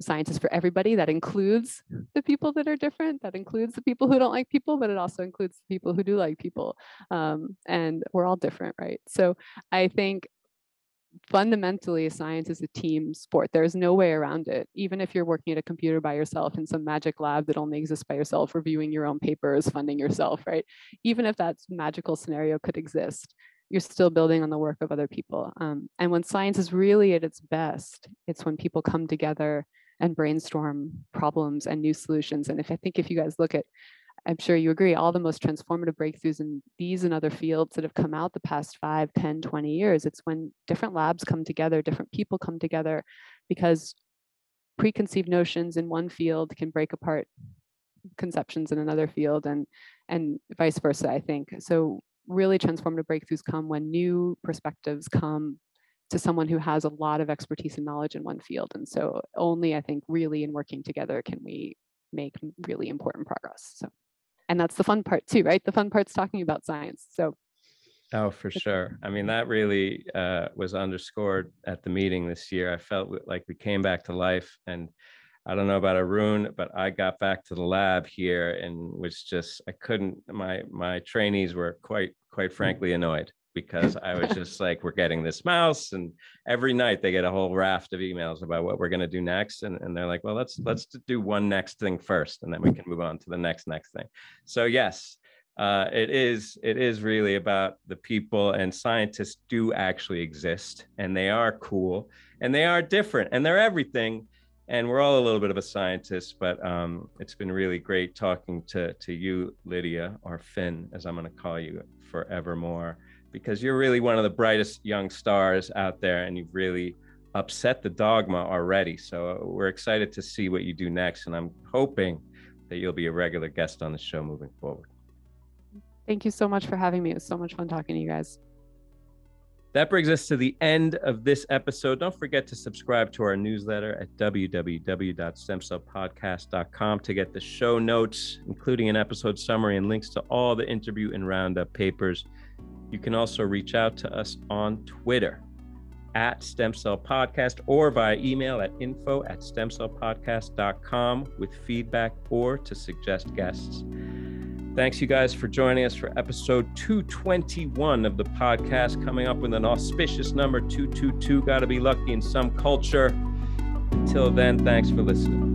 Science is for everybody. That includes the people that are different. That includes the people who don't like people, but it also includes the people who do like people. And we're all different, right? So I think fundamentally, science is a team sport. There's no way around it. Even if you're working at a computer by yourself in some magic lab that only exists by yourself, reviewing your own papers, funding yourself, right? Even if that magical scenario could exist, you're still building on the work of other people. And when science is really at its best, it's when people come together and brainstorm problems and new solutions. And I think if you guys look at, I'm sure you agree, all the most transformative breakthroughs in these and other fields that have come out the past 5, 10, 20 years, it's when different labs come together, different people come together, because preconceived notions in one field can break apart conceptions in another field and vice versa, I think. So really transformative breakthroughs come when new perspectives come to someone who has a lot of expertise and knowledge in one field. And so only, I think, really in working together can we make really important progress. So, and that's the fun part too, right? The fun part's talking about science. So. Oh, for sure. I mean, that really was underscored at the meeting this year. I felt like we came back to life, and I don't know about Arun, but I got back to the lab here and was just, I couldn't, my trainees were quite frankly annoyed, because I was just like, we're getting this mouse, and every night they get a whole raft of emails about what we're going to do next. And they're like, well, let's do one next thing first, and then we can move on to the next thing. So yes, it is really about the people, and scientists do actually exist, and they are cool, and they are different, and they're everything. And we're all a little bit of a scientist, but it's been really great talking to you, Lydia, or Finn, as I'm going to call you forevermore, because you're really one of the brightest young stars out there, and you've really upset the dogma already. So we're excited to see what you do next, and I'm hoping that you'll be a regular guest on the show moving forward. Thank you so much for having me. It was so much fun talking to you guys. That brings us to the end of this episode. Don't forget to subscribe to our newsletter at www.stemcellpodcast.com to get the show notes, including an episode summary and links to all the interview and roundup papers. You can also reach out to us on Twitter at Stem Cell Podcast or via email at info@stemcellpodcast.com with feedback or to suggest guests. Thanks, you guys, for joining us for episode 221 of the podcast, coming up with an auspicious number 222. Got to be lucky in some culture. Until then, thanks for listening.